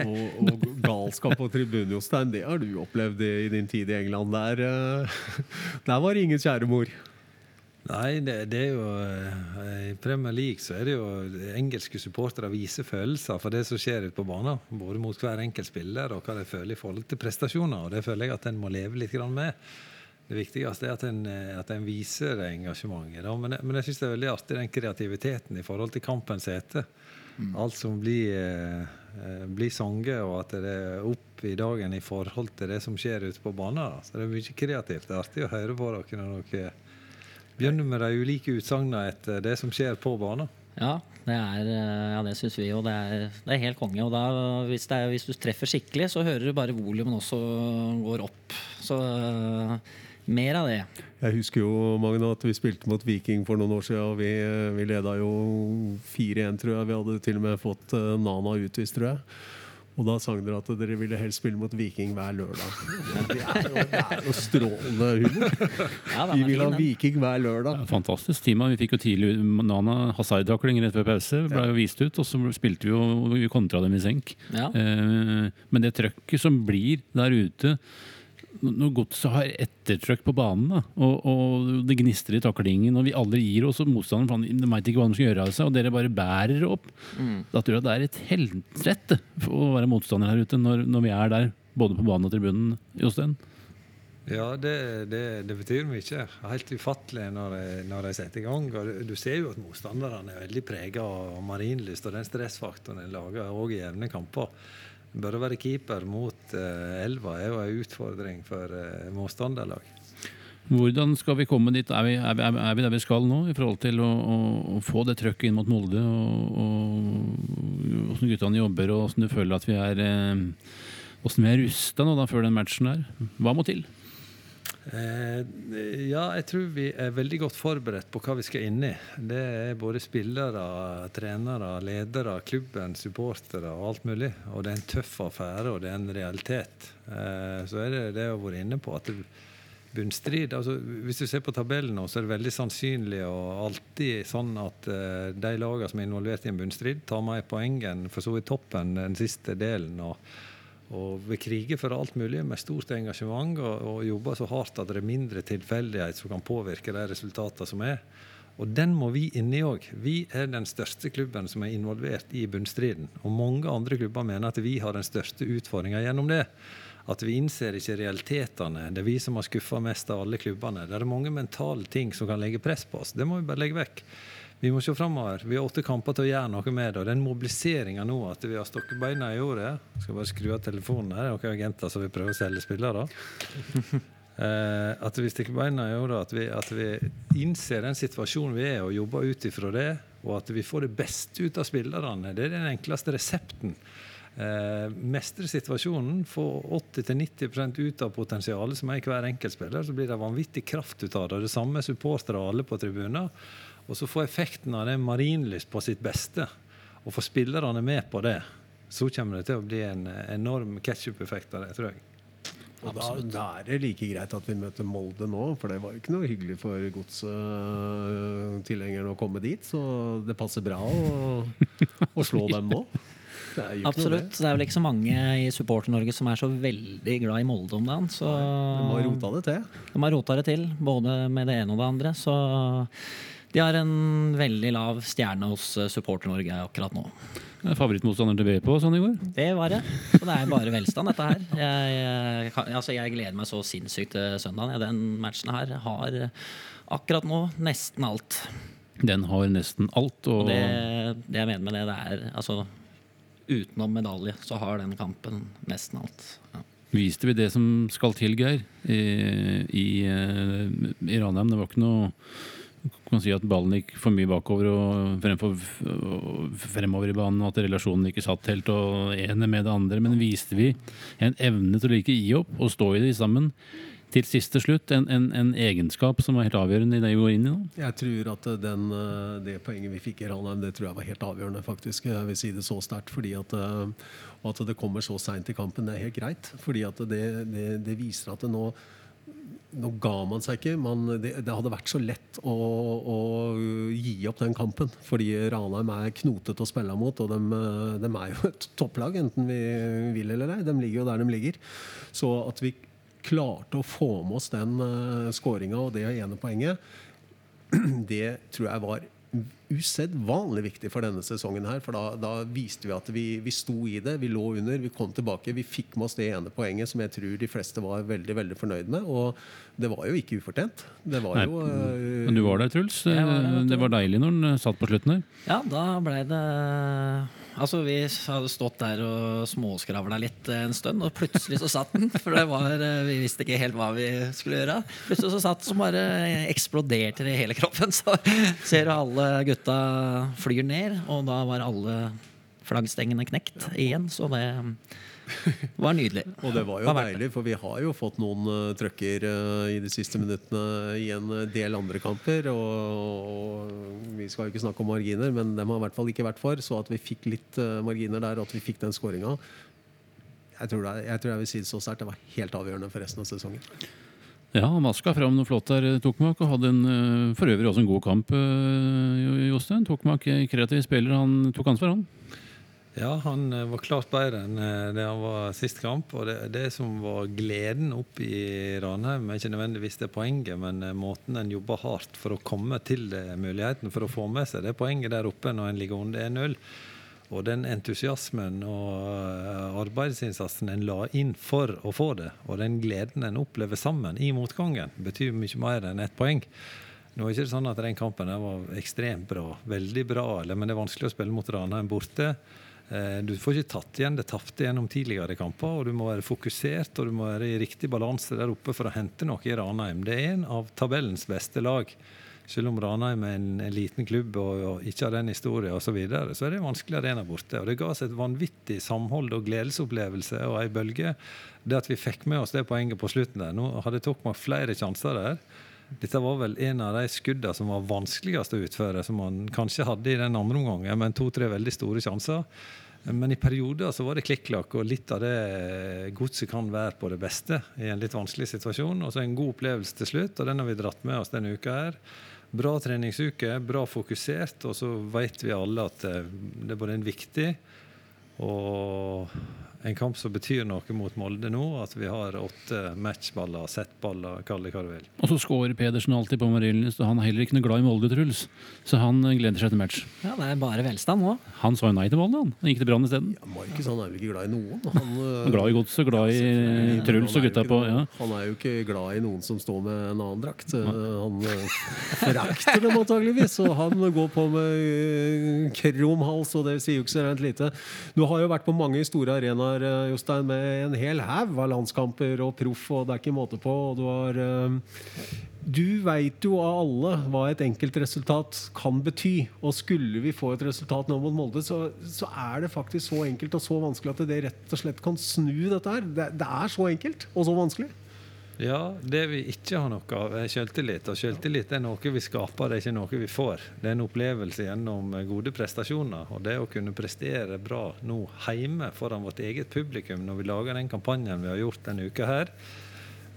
og galskap på tribunen, Jostein, det du opplevd I din tid I England der var det ingen kjære mor. Nei, det jo I Premier League så det jo engelske supportere viser følelser for det som skjer ute på banen, både mot hver enkelt spiller og hva de føler I forhold til prestasjoner, og det føler jeg at den må leve litt grann med. Det viktigste at den viser engasjementet da. Men jeg synes det veldig artig den kreativiteten I forhold til kampens hete. Alt som blir sanget, og at det opp I dagen I forhold til det som skjer ute på banen da. Så det mye kreativt, det artig å høre på dere når dere begynner med de ulike utsagene etter det som skjer på banen. Ja, det synes vi, og det helt konge, og da, hvis du treffer skikkelig, så hører du bare volumen også går opp, så mer av det. Jeg husker jo, Magne, at vi spilte mot Viking for noen år siden, og vi ledet jo 4-1, tror jeg. Vi hadde til og med fått Nana utvist, tror jeg. Og da sang dere at dere ville helst spille mot Viking hver lørdag. Det jo strålende humor. Ja, vi ville ha Viking hver lørdag. Ja, fantastisk tema. Vi fikk jo tidlig Nana Hassai takling rett ved pause. Ble jo vist ut, og så spilte vi jo kontra dem I senk. Ja. Men det trøkket som blir der ute når Godset har ettertrykk på banen da, og det gnister i taklingen og vi aldri gir oss og motstanderen de vet ikke hva de skal gjøre av seg og dere bare bærer opp da tror jeg det et heltrett å være motstander her ute når vi der både på banen og tribunen Jostein Ja, det betyr mye. Helt ufattelig når de setter I gang. Du ser jo at motstanderne veldig preget av Marienlyst og den stressfaktoren de lager også I jevne kamper. Bare å være keeper mot elva jo en utfordring for motstanderlag. Hvordan skal vi komme dit? Vi der vi skal nå I forhold til å få det trøkket inn mot Molde og hvordan guttene jobber og hvordan du føler at vi rustet nå da før den matchen der? Hva må til? Ja, jeg tror vi veldig godt forberedt på hva vi skal inn I. Det både spillere, trenere, ledere, klubben, supportere og alt mulig. Og det en tøff affære, og det en realitet. Så det jeg har vært inne på, at bunnstrid, altså hvis du ser på tabellen nå, så det veldig sannsynlig og alltid sånn at de lagene som involvert I en bunnstrid tar mer poengen, for så I toppen den siste delen, og vi kriger for alt mulig med stort engasjement og jobber så hardt at det mindre tilfeldighet som kan påvirke de resultater som og den må vi inn I også vi den største klubben som involvert I bunnstriden og mange andre klubber mener at vi har den største utfordringen gjennom det at vi innser ikke realitetene det vi som har skuffet mest av alle klubbene det mange mentale ting som kan legge press på oss det må vi bare legge vekk Vi må se fremover. Vi har 8 kamper til å gjøre noe med det. Den mobiliseringen nå, at vi har stokket beina I jordet. Jeg skal bare skru av telefonen her. Det noen agenter som vil prøve å selge spillere. At vi stikker beina I jordet, at vi innser den situasjonen vi og jobber utifra det, og at vi får det beste ut av spillerne. Det den enkleste resepten. Mestre situasjonen, få 80-90% ut av potensialet som I hver enkeltspiller, så blir det vanvittig kraft ut av det. Det samme supporter og alle på tribunen. Og så får effekten av det Marienlyst på sitt beste, og får spillerne med på det, så kommer det til å bli en enorm ketchup-effekt av det, tror jeg. Og da det like greit at vi møter Molde nå, for det var jo ikke noe hyggelig for godstilhengerne å komme dit, så det passer bra å slå dem nå. Absolutt, det vel ikke så mange I Supporter-Norge som så veldig glad I Molde om dagen så de har rotet det til både med det ene og det andre så de har en veldig lav stjerne hos Supporter-Norge akkurat nå favorittmotstander til VP sånn I går? Det var det, så det bare velstand dette her jeg gleder meg så sinnssykt til søndagen den matchen her har akkurat nå nesten alt den har nesten alt og det jeg mener med det, altså utenom medalje, så har den kampen nesten alt. Ja. Viste vi det som skal til, Geir, i Ranheim? Det var ikke noe, kan man si at ballen gikk for mye bakover og fremover I banen, og at relasjonen ikke satt helt og ene med det andre, men viste vi en evne til å like gi opp og stå I det sammen, til siste slutt, en egenskap som var helt avgjørende I det vi går inn I nå? Jeg tror at det poenget vi fikk I Ranheim, det tror jeg var helt avgjørende faktisk. Jeg vil si det så sterkt, fordi at det kommer så sent I kampen, det helt greit. Fordi at det viser at det nå ga man seg ikke. Det hadde vært så lett å gi opp den kampen, fordi Ranheim knotet å spille mot, og de jo et topplag, enten vi vil eller nei. De ligger jo der de ligger. Så at vi klarte å få med oss den skåringen, og det ene poenget, det tror jeg var usedvanlig viktig for denne sesongen her, for da viste vi at vi sto I det, vi lå under, vi kom tilbake, vi fikk med oss det ene poenget som jeg tror de fleste var veldig, veldig fornøyd med, og det var jo ikke ufortjent. Det var jo... Men du var der, Truls. Det var deilig når den satt på slutten her. Ja, da ble det... Altså, vi hadde stått der og småskravla litt en stund, og plutselig så satt den, for vi visste ikke helt hva vi skulle gjøre. Plutselig så satt den som bare eksploderte I hele kroppen, så ser du alle gutta flyr ned, og da var alle flaggstengene knekt igjen, så det var nydelig. Og det var jo deilig, for vi har jo fått noen trøkker I de siste minuttene I en del andre kamper, og vi skal jo ikke snakke om marginer, men dem har I hvert fall ikke vært for, så at vi fikk litt marginer der, og at vi fikk den skåringen, jeg tror jeg vil si det så sterkt, det var helt avgjørende for resten av sesongen. Ja, han vasket frem noe flott der Tokmac og hadde for øvrig også en god kamp Jostein, Tokmac kreativ spiller, han tok ansvar han Ja, han var klart bedre enn det han var sist kamp, og det som var gleden oppe i Ranheim, men ikke nødvendigvis det poenget, men måten en jobber hardt for å komme til det, muligheten for å få med seg det poenget der oppe når en ligger under 1-0, og den entusiasmen og arbeidsinnsatsen en la inn for å få det, og den gleden en opplever sammen i motgangen, betyr mye mer enn ett poeng. Nå ikke det sånn at den kampen var ekstremt bra, veldig bra, men det vanskelig å spille mot Ranheim borte. Du får ikke tatt igjen, det tappte gjennom tidligere kamper, og du må være fokusert, og du må være i riktig balanse der oppe for å hente noe i Ranheim. Det en av tabellens beste lag. Selv om Ranheim en liten klubb og ikke har den historien og så videre, så det en vanskelig arena borte. Og det gav oss et vanvittig samhold og gledesopplevelse og en bølge. Det at vi fikk med oss det poenget på slutten der. Nå hadde Tokmac flere sjanser der. Dette var vel en av de skuddene som var vanskeligast å utføre, som man kanskje hadde i den andre omgangen, men 2-3 veldig store sjanser. Men i perioder så var det klikklakk, og litt av det godset kan være på det beste i en litt vanskelig situasjon, og så en god opplevelse til slutt, og den har vi dratt med oss denne uka her. Bra treningsuke, bra fokusert, og så vet vi alle at det både en viktig og en kamp som betyr noe mot Molde nå, at vi har 8 matchballer, settballer, kall det hva du vil. Og så skårer Pedersen alltid på Marienlyst, og han heller ikke noe glad i Molde, Truls. Så han gleder seg til match. Ja, det bare velstand nå. Han sa jo nei til Molde, han gikk til Brann i stedet. Ja, Markus, han jo ikke glad i noen. Han glad i gods og glad i Truls og gutta på, ja. Han jo ikke glad i noen som står med en annen drakt. Han forakter dem antageligvis, og han går på med kromhals, og det sier jo ikke så rent lite. Du har jo vært på mange store arenaer, Jostein, med en hel haug av landskamper og proff, og det ikke måte på, og du vet jo av alle hva et enkelt resultat kan bety, og skulle vi få et resultat nå mot Molde, så det faktisk så enkelt og så vanskelig at det rett og slett kan snu dette her. Det så enkelt og så vanskelig. Ja, det vi ikke har noe av selvtillit, og selvtillit noe vi skaper, det ikke noe vi får. Det en opplevelse gjennom gode prestasjoner, og det å kunne prestere bra nå hjemme foran vårt eget publikum når vi lager den kampanjen vi har gjort denne uka her,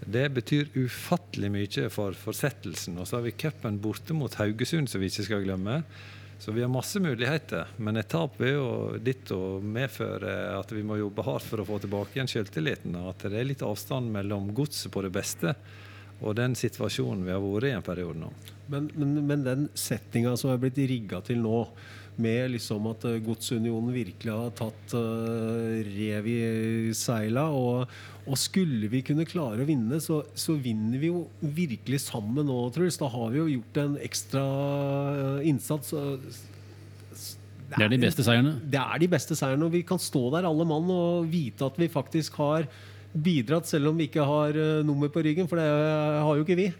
det betyr ufattelig mye for forsettelsen. Og så har vi cupen borte mot Haugesund, som vi ikke skal glemme. Så vi har masse muligheter, men et tap jo ditt å medføre at vi må jobbe hardt for å få tilbake igjen selvtilliten, at det litt avstand mellom godset på det beste og den situasjonen vi har vært i en periode nå. Men den setningen som har blitt rigget til nå, med liksom at Godsunionen virkelig har tatt rev i seila, og skulle vi kunne klare å vinne, så vinner vi jo virkelig sammen nå, Truls. Da har vi jo gjort en ekstra innsats. Det de beste seierne. Det de beste seierne, og vi kan stå der alle mann og vite at vi faktisk har bidratt, selv om vi ikke har nummer på ryggen, for det har jo ikke vi.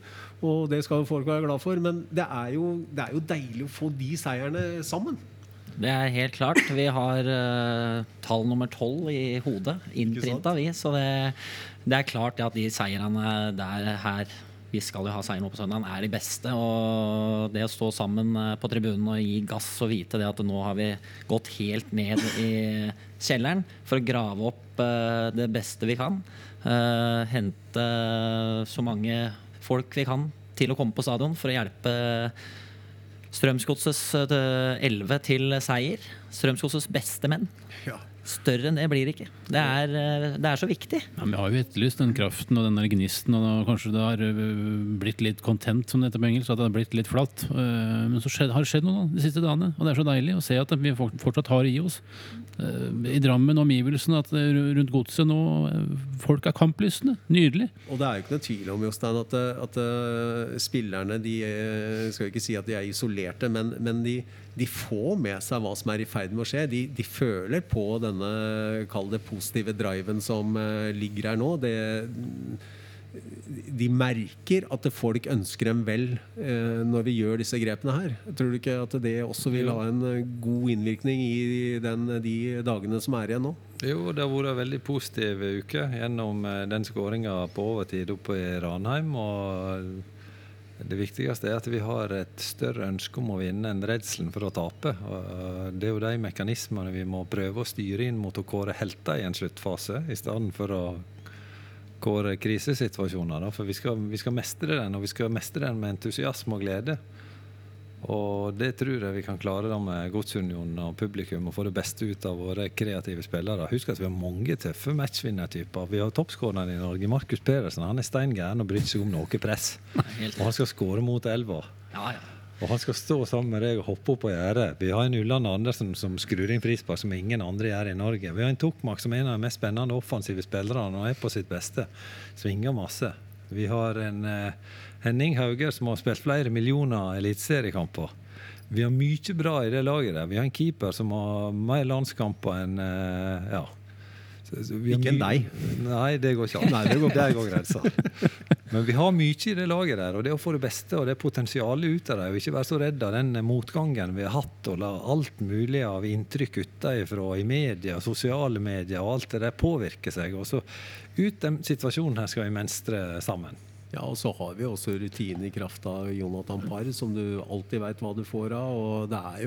Og det skal jo folk være glad for, men det er jo deilig å få de seierne sammen. Det helt klart. Vi har tall nummer 12 i hodet, innprintet vi, så det klart at de seierne der her, vi skal jo ha seierne på søndagen, de beste, og det å stå sammen på tribunen og gi gass og vite det at nå har vi gått helt ned i kjelleren for å grave opp det beste vi kan, hente så mange folk vi kan til å komme på stadion for å hjelpe Strømsgodsets 11 til seier. Strømsgodsets beste menn. Ja. Større enn det blir ikke. Det så viktig. Ja, men vi har jo etterlyst den kraften og den der gnisten, og kanskje det har blitt litt content, som det heter på engelsk, så det har blitt litt flatt. Men så har det skjedd noe de siste dagene, og det så deilig å se at vi fortsatt har i oss. I Drammen og omgivelsene, at rundt godset nå, folk kamplystne. Nydelig. Og det jo ikke noe tvil om, Jostein, at spillerne, de skal ikke si at de isolerte, men de får med seg hva som i ferd med å skje. De føler på denne, kall det positive driven som ligger her nå. De merker at folk ønsker dem vel når vi gjør disse grepene her. Tror du ikke at det også vil ha en god innvirkning i de dagene som igjen nå? Jo, det har vært en veldig positiv uke gjennom den skåringen på overtid oppe i Ranheim, og det viktigste at vi har et større ønske om å vinne enn redselen for å tape. Det jo de mekanismene vi må prøve å styre inn mot å kåre helter i en sluttfase, i stedet for å kåre krisesituasjoner. For vi skal mestre den, og vi skal mestre den med entusiasme og glede. Og det tror jeg vi kan klare da med Godsunionen og publikum og få det beste ut av våre kreative spillere. Husk at vi har mange tøffe matchvinnertyper. Vi har toppskåreren i Norge, Markus Pedersen. Han steingæren og bryr seg om noe press. Og han skal skåre mot elva. Ja, ja. Og han skal stå sammen med deg og hoppe opp og gjøre. Vi har en Ulland Andersen som skrur inn frispark som ingen andre gjør i Norge. Vi har en Tokmac som en av de mest spennende offensive spillerne og på sitt beste. Svinger masse. Vi har en... Henning Hauger som har spilt flere millioner elitseriekamper. Vi har mye bra i det laget der. Vi har en keeper som har mer landskamper enn ja. Ikke en deg. Nei, det går ikke. Nei, det går grenser. Men vi har mye i det laget der, og det å få det beste og det potensialet ut av det, og ikke være så redd av den motgangen vi har hatt, og la alt mulig av inntrykk utenfra i media, sosiale medier og alt det der påvirker seg. Og så ut den situasjonen her skal vi menstre sammen. Ja, og så har vi også rutine I kraft av Jonathan Parr, som du alltid vet hva du får av, og det er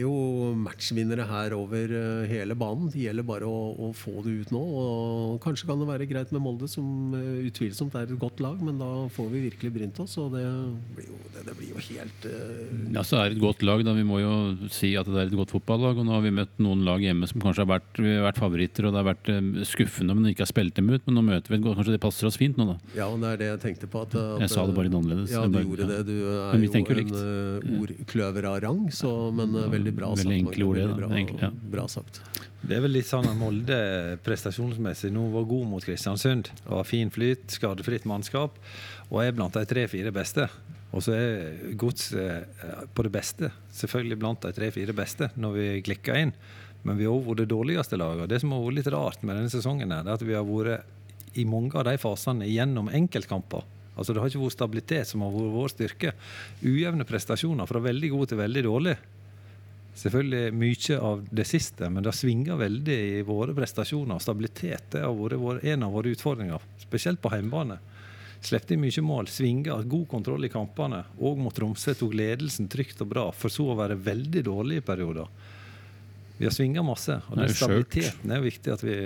jo matchvinnere her over hele banen. Det gjelder bare å få det ut nå, og kanskje kan det være greit med Molde, som utvilsomt et godt lag, men da får vi virkelig brynt oss, og det blir jo helt... Ja, så det et godt lag, da vi må jo si at det et godt fotballag, og nå har vi møtt noen lag hjemme som kanskje har vært favoritter, og det har vært skuffende, men ikke har spilt dem ut, men nå møter vi kanskje det passer oss fint nå da. Ja, og det det jeg tenkte på at jeg sa det bare litt annerledes. Ja, du gjorde det. Du jo en ordkløver av rang, så men veldig bra sagt. Veldig enkle ord, ja. Bra sagt. Det vel litt sånn at Molde prestasjonsmessig nå var god mot Kristiansund. Det var fin flyt, skadefritt mannskap, og blant de 3-4 beste. Og så Gods på det beste, selvfølgelig blant de 3-4 beste når vi klikker inn. Men vi har også vært det dårligste laget. Det som har vært litt rart med denne sesongen er at vi har vært i mange av de fasene gjennom enkeltkamper. Altså det har ikke vært stabilitet som har vært vår styrke. Ujevne prestasjoner fra veldig god til veldig dårlig. Selvfølgelig mye av det siste, men det svinger veldig i våre prestasjoner. Stabilitet har vært en av våre utfordringer, spesielt på hjemmebane. Sleppte i mye mål, svinger, god kontroll i kampene, og mot Tromsø tok ledelsen trygt og bra, for så å være veldig dårlig i perioder. Vi har svinget masse, og den stabiliteten viktig at vi...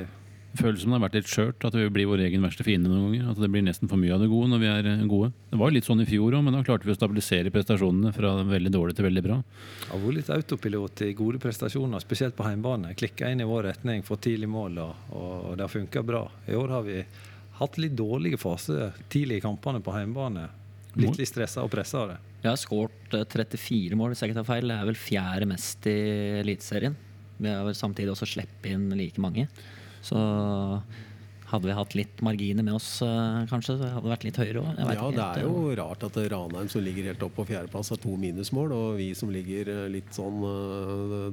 Følelsen som det har vært litt skjørt, at vi blir vår egen verste fiende noen ganger, at det blir nesten for mye av det gode når vi gode. Det var jo litt sånn i fjor også, men da klarte vi å stabilisere prestasjonene fra veldig dårlig til veldig bra. Ja, hvor litt autopilot i gode prestasjoner, spesielt på hjemmebane, klikket inn i vår retning, fått tidlig mål, og det har funket bra. I år har vi hatt litt dårlige faser tidlig I kampene på hjemmebane, blitt litt stresset og presset av det. Jeg har skåret 34 mål, hvis jeg ikke tar feil. Det vel fjerde mest I Elitserien. Vi har vel samtidig også sleppet inn like mange. Så hadde vi hatt litt marginer med oss kanskje, så hadde det vært litt høyere også. Ja, det jo rart at Ranheim som ligger helt opp på fjerdeplass har 2 minusmål, og vi som ligger litt sånn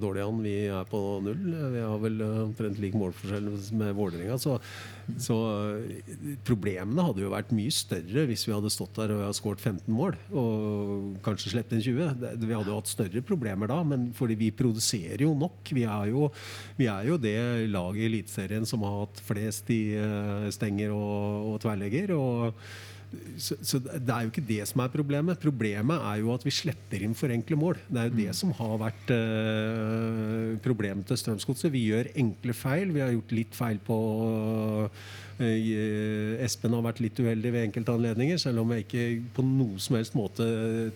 dårlig an, vi på 0. Vi har vel omtrent like målforskjell med Vålerenga, så problemene hadde jo vært mye større hvis vi hadde stått der og hadde skåret 15 mål, og kanskje sleppet inn 20. Vi hadde jo hatt større problemer da, men fordi vi produserer jo nok. Vi er jo det laget I Elitserien som har hatt flest I stenger og tverrlegger så det jo ikke det som problemet. Problemet jo at vi sletter inn for enkle mål. Det jo det som har vært problemet til Strømsgodset. Vi gjør enkle feil. Vi har gjort litt feil på Espen har vært litt uheldig ved enkelte anledninger, selv om jeg ikke på noe som helst måte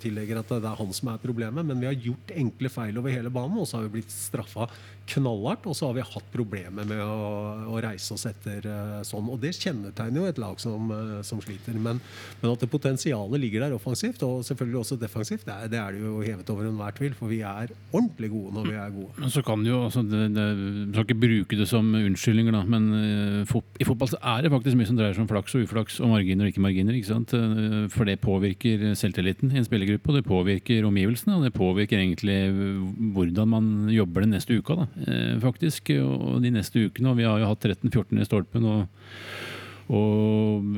tillegger at det han som problemet, men vi har gjort enkle feil over hele banen, og så har vi blitt straffet knallhardt, og så har vi hatt problemer med å reise oss etter sånn, og det kjennetegner jo et lag som sliter, men at det potensialet ligger der offensivt, og selvfølgelig også defensivt, det det jo hevet over enhver tvil, for vi ordentlig gode når vi gode. Men så kan jo, altså, man skal ikke bruke det som unnskyldninger da, men I fotball så det faktisk mye som dreier seg om flaks og uflaks og marginer og ikke marginer, ikke sant? For det påvirker selvtilliten I en spillergruppe, og det påvirker omgivelsene, og det påvirker egentlig hvordan man jobber den neste uka da, faktisk, og de neste ukene, og vi har jo hatt 13-14 I stolpen, og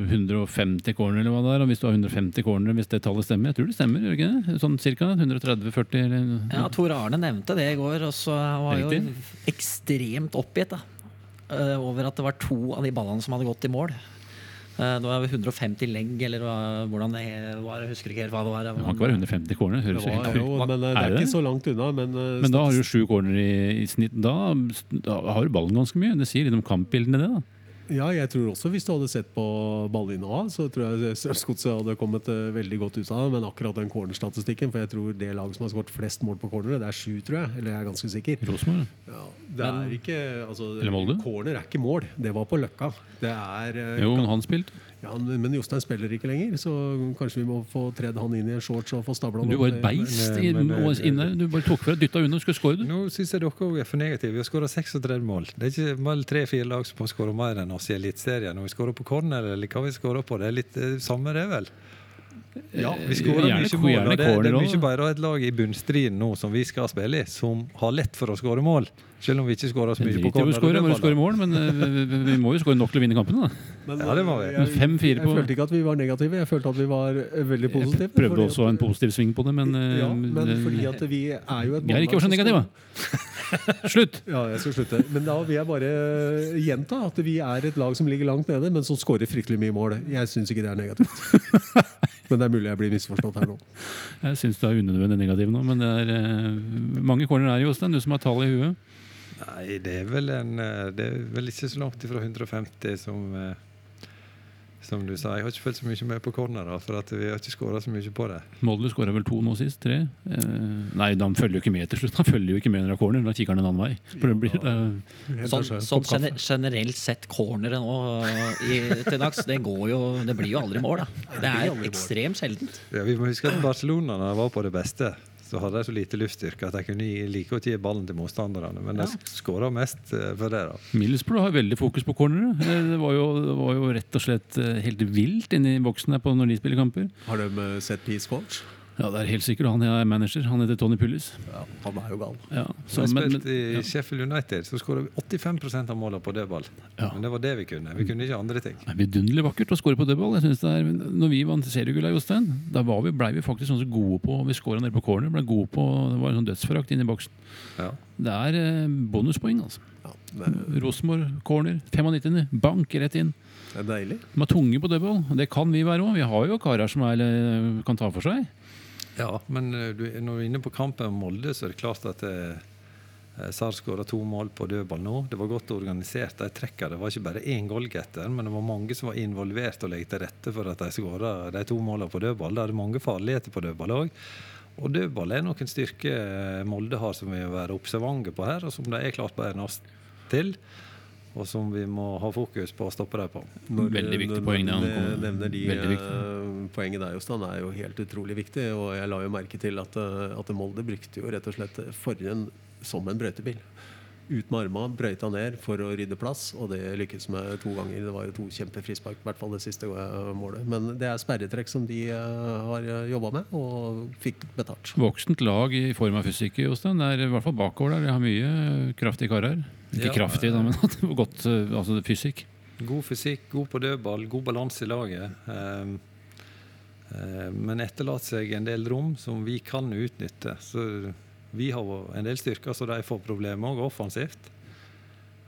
150 corner eller hva det og hvis du har 150 corner, hvis det tallet stemmer, jeg tror det stemmer, gjør det ikke det? Sånn cirka 130-40 eller... Ja, Tor Arne nevnte det I går, og så var jo ekstremt oppgitt da. Over at det var 2 av de ballene som hadde gått I mål. Det var 150 legg, eller hvordan det var, jeg husker ikke helt hva det var. Det kan ikke være 150 korner, høres det helt ut. Men det ikke så langt unna. Men da har du 7 korner i snitt. Da har du ballen ganske mye. Det sier litt om kampbildene det da. Ja, jeg tror også hvis du hadde sett på ballinnehav, så tror jeg Strømsgodset hadde kommet veldig godt ut av det, men akkurat den cornerstatistikken, for jeg tror det lag som har skåret flest mål på corner, det 7, tror jeg, eller jeg ganske sikker. Rosenborg? Ja, det ikke, altså, eller Molde? Corner ikke mål, det var på Løkka. Det jo, han spilte. Ja, men Jostein spiller ikke lenger, så kanskje vi må få tredd han inn I en shorts og få stablet han. Du var et beist inne, du bare tok for å dytte unna, skulle skåre du. Nå synes jeg dere også for negativ, vi har skåret 36 mål. Det ikke mål 3-4 lag som har skåret mer enn oss I Elitserien. Når vi skårer på corner, eller hva vi skårer på, det litt samme det vel. Ja, vi skårer mye mål, og det mye bare et lag I bunnstriden nå som vi skal spille I, som har lett for å skåre mål. Selv om vi ikke skårer så mye på corner. Vi skårer mål, men vi må jo skåre nok til å vinne kampen da. Men, ja, det var vi. 5-4 på. Jeg følte ikke at vi var negative, jeg følte at vi var veldig positive. Jeg prøvde også en positiv sving på det, men... Ja, men fordi at vi jo et... Vi ikke også negative. Slutt! Ja, jeg skal slutte. Men da vil jeg bare gjenta at vi et lag som ligger langt nede, men som skårer fryktelig mye mål. Jeg synes ikke det negativt. Men det mulig jeg blir misforstått her nå. Jeg synes det unødvendig negativ nå, men det mange corner jo Jostein, du som har tall I huet. Nei, det vel ikke så langt ifra 150 som du sa. Jeg har ikke følt så mye med på corner da, for at vi har ikke skåret så mye på det. Molde skåret vel 2 nå sist, 3? Nei, de følger jo ikke med til slutt. De følger jo ikke med når de corner, da kikker han en annen vei. Sånn generelt sett corneret nå til dags, det blir jo aldri mål da. Det ekstremt sjeldent. Ja, vi må huske at Barcelona var på det beste. Så hadde jeg så lite luftstyrke at jeg kunne like godt gi ballen til motstanderne, men jeg skåret mest for det da. Middlesbrough har veldig fokus på corneret. Det var jo rett og slett helt vilt inne I boksen her på når de spiller kamper. Har de sett Peace Coach? Ja, det helt sikkert. Han manager. Han heter Tony Pulis. Ja, han jo gal. Ja, han spilte I Sheffield United, så skåret vi 85% av målet på dødball. Ja. Men det var det vi kunne. Vi kunne ikke andre ting. Det vidunderlig vakkert å skåre på dødball. Jeg synes det når vi vant seriegull av Jostein, da ble vi faktisk sånn så gode på, vi skåret ned på corner, ble gode på, det var en sånn dødsforakt inne I boksen. Ja. Det bonuspoeng, altså. Ja, Rosenborg, corner, 95, bank rett inn. Det deilig. De tunge på dødball. Det kan vi være også. Vi har jo karer som kan ta for seg. Ja, men når vi inne på kampen med Molde, så det klart at Sar skåret 2 mål på dødball nå. Det var godt organisert, de trekker. Det var ikke bare en goalgetter, men det var mange som var involvert og legget til rette for at de skåret de 2 målene på dødball. Det mange farligheter på dødball også. Og dødball noen styrke Molde har som vi må være observange på her, og som de klart bare en oss til. Og som vi må ha fokus på å stoppe deg på. Veldig viktig poeng når han nevner de poengene der, Jostein, jo helt utrolig viktig, og jeg la jo merke til at Molde brukte jo rett og slett forrige som en brøytebil. Ut med armene, brøyta ned for å rydde plass, og det lykkes med 2 ganger. Det var jo 2 kjempefrispark, I hvert fall det siste målet. Men det sperretrekk som de har jobbet med, og fikk betalt. Voksent lag I form av fysikk, Jostein, I hvert fall bakover der. De har mye kraftige karer. Ikke kraftig da, men det var godt altså fysikk. God fysikk, god på dødball, god balans I laget. Men etterlatt seg en del rom som vi kan utnytte. Så vi har en del styrker, så de får problemer også offensivt.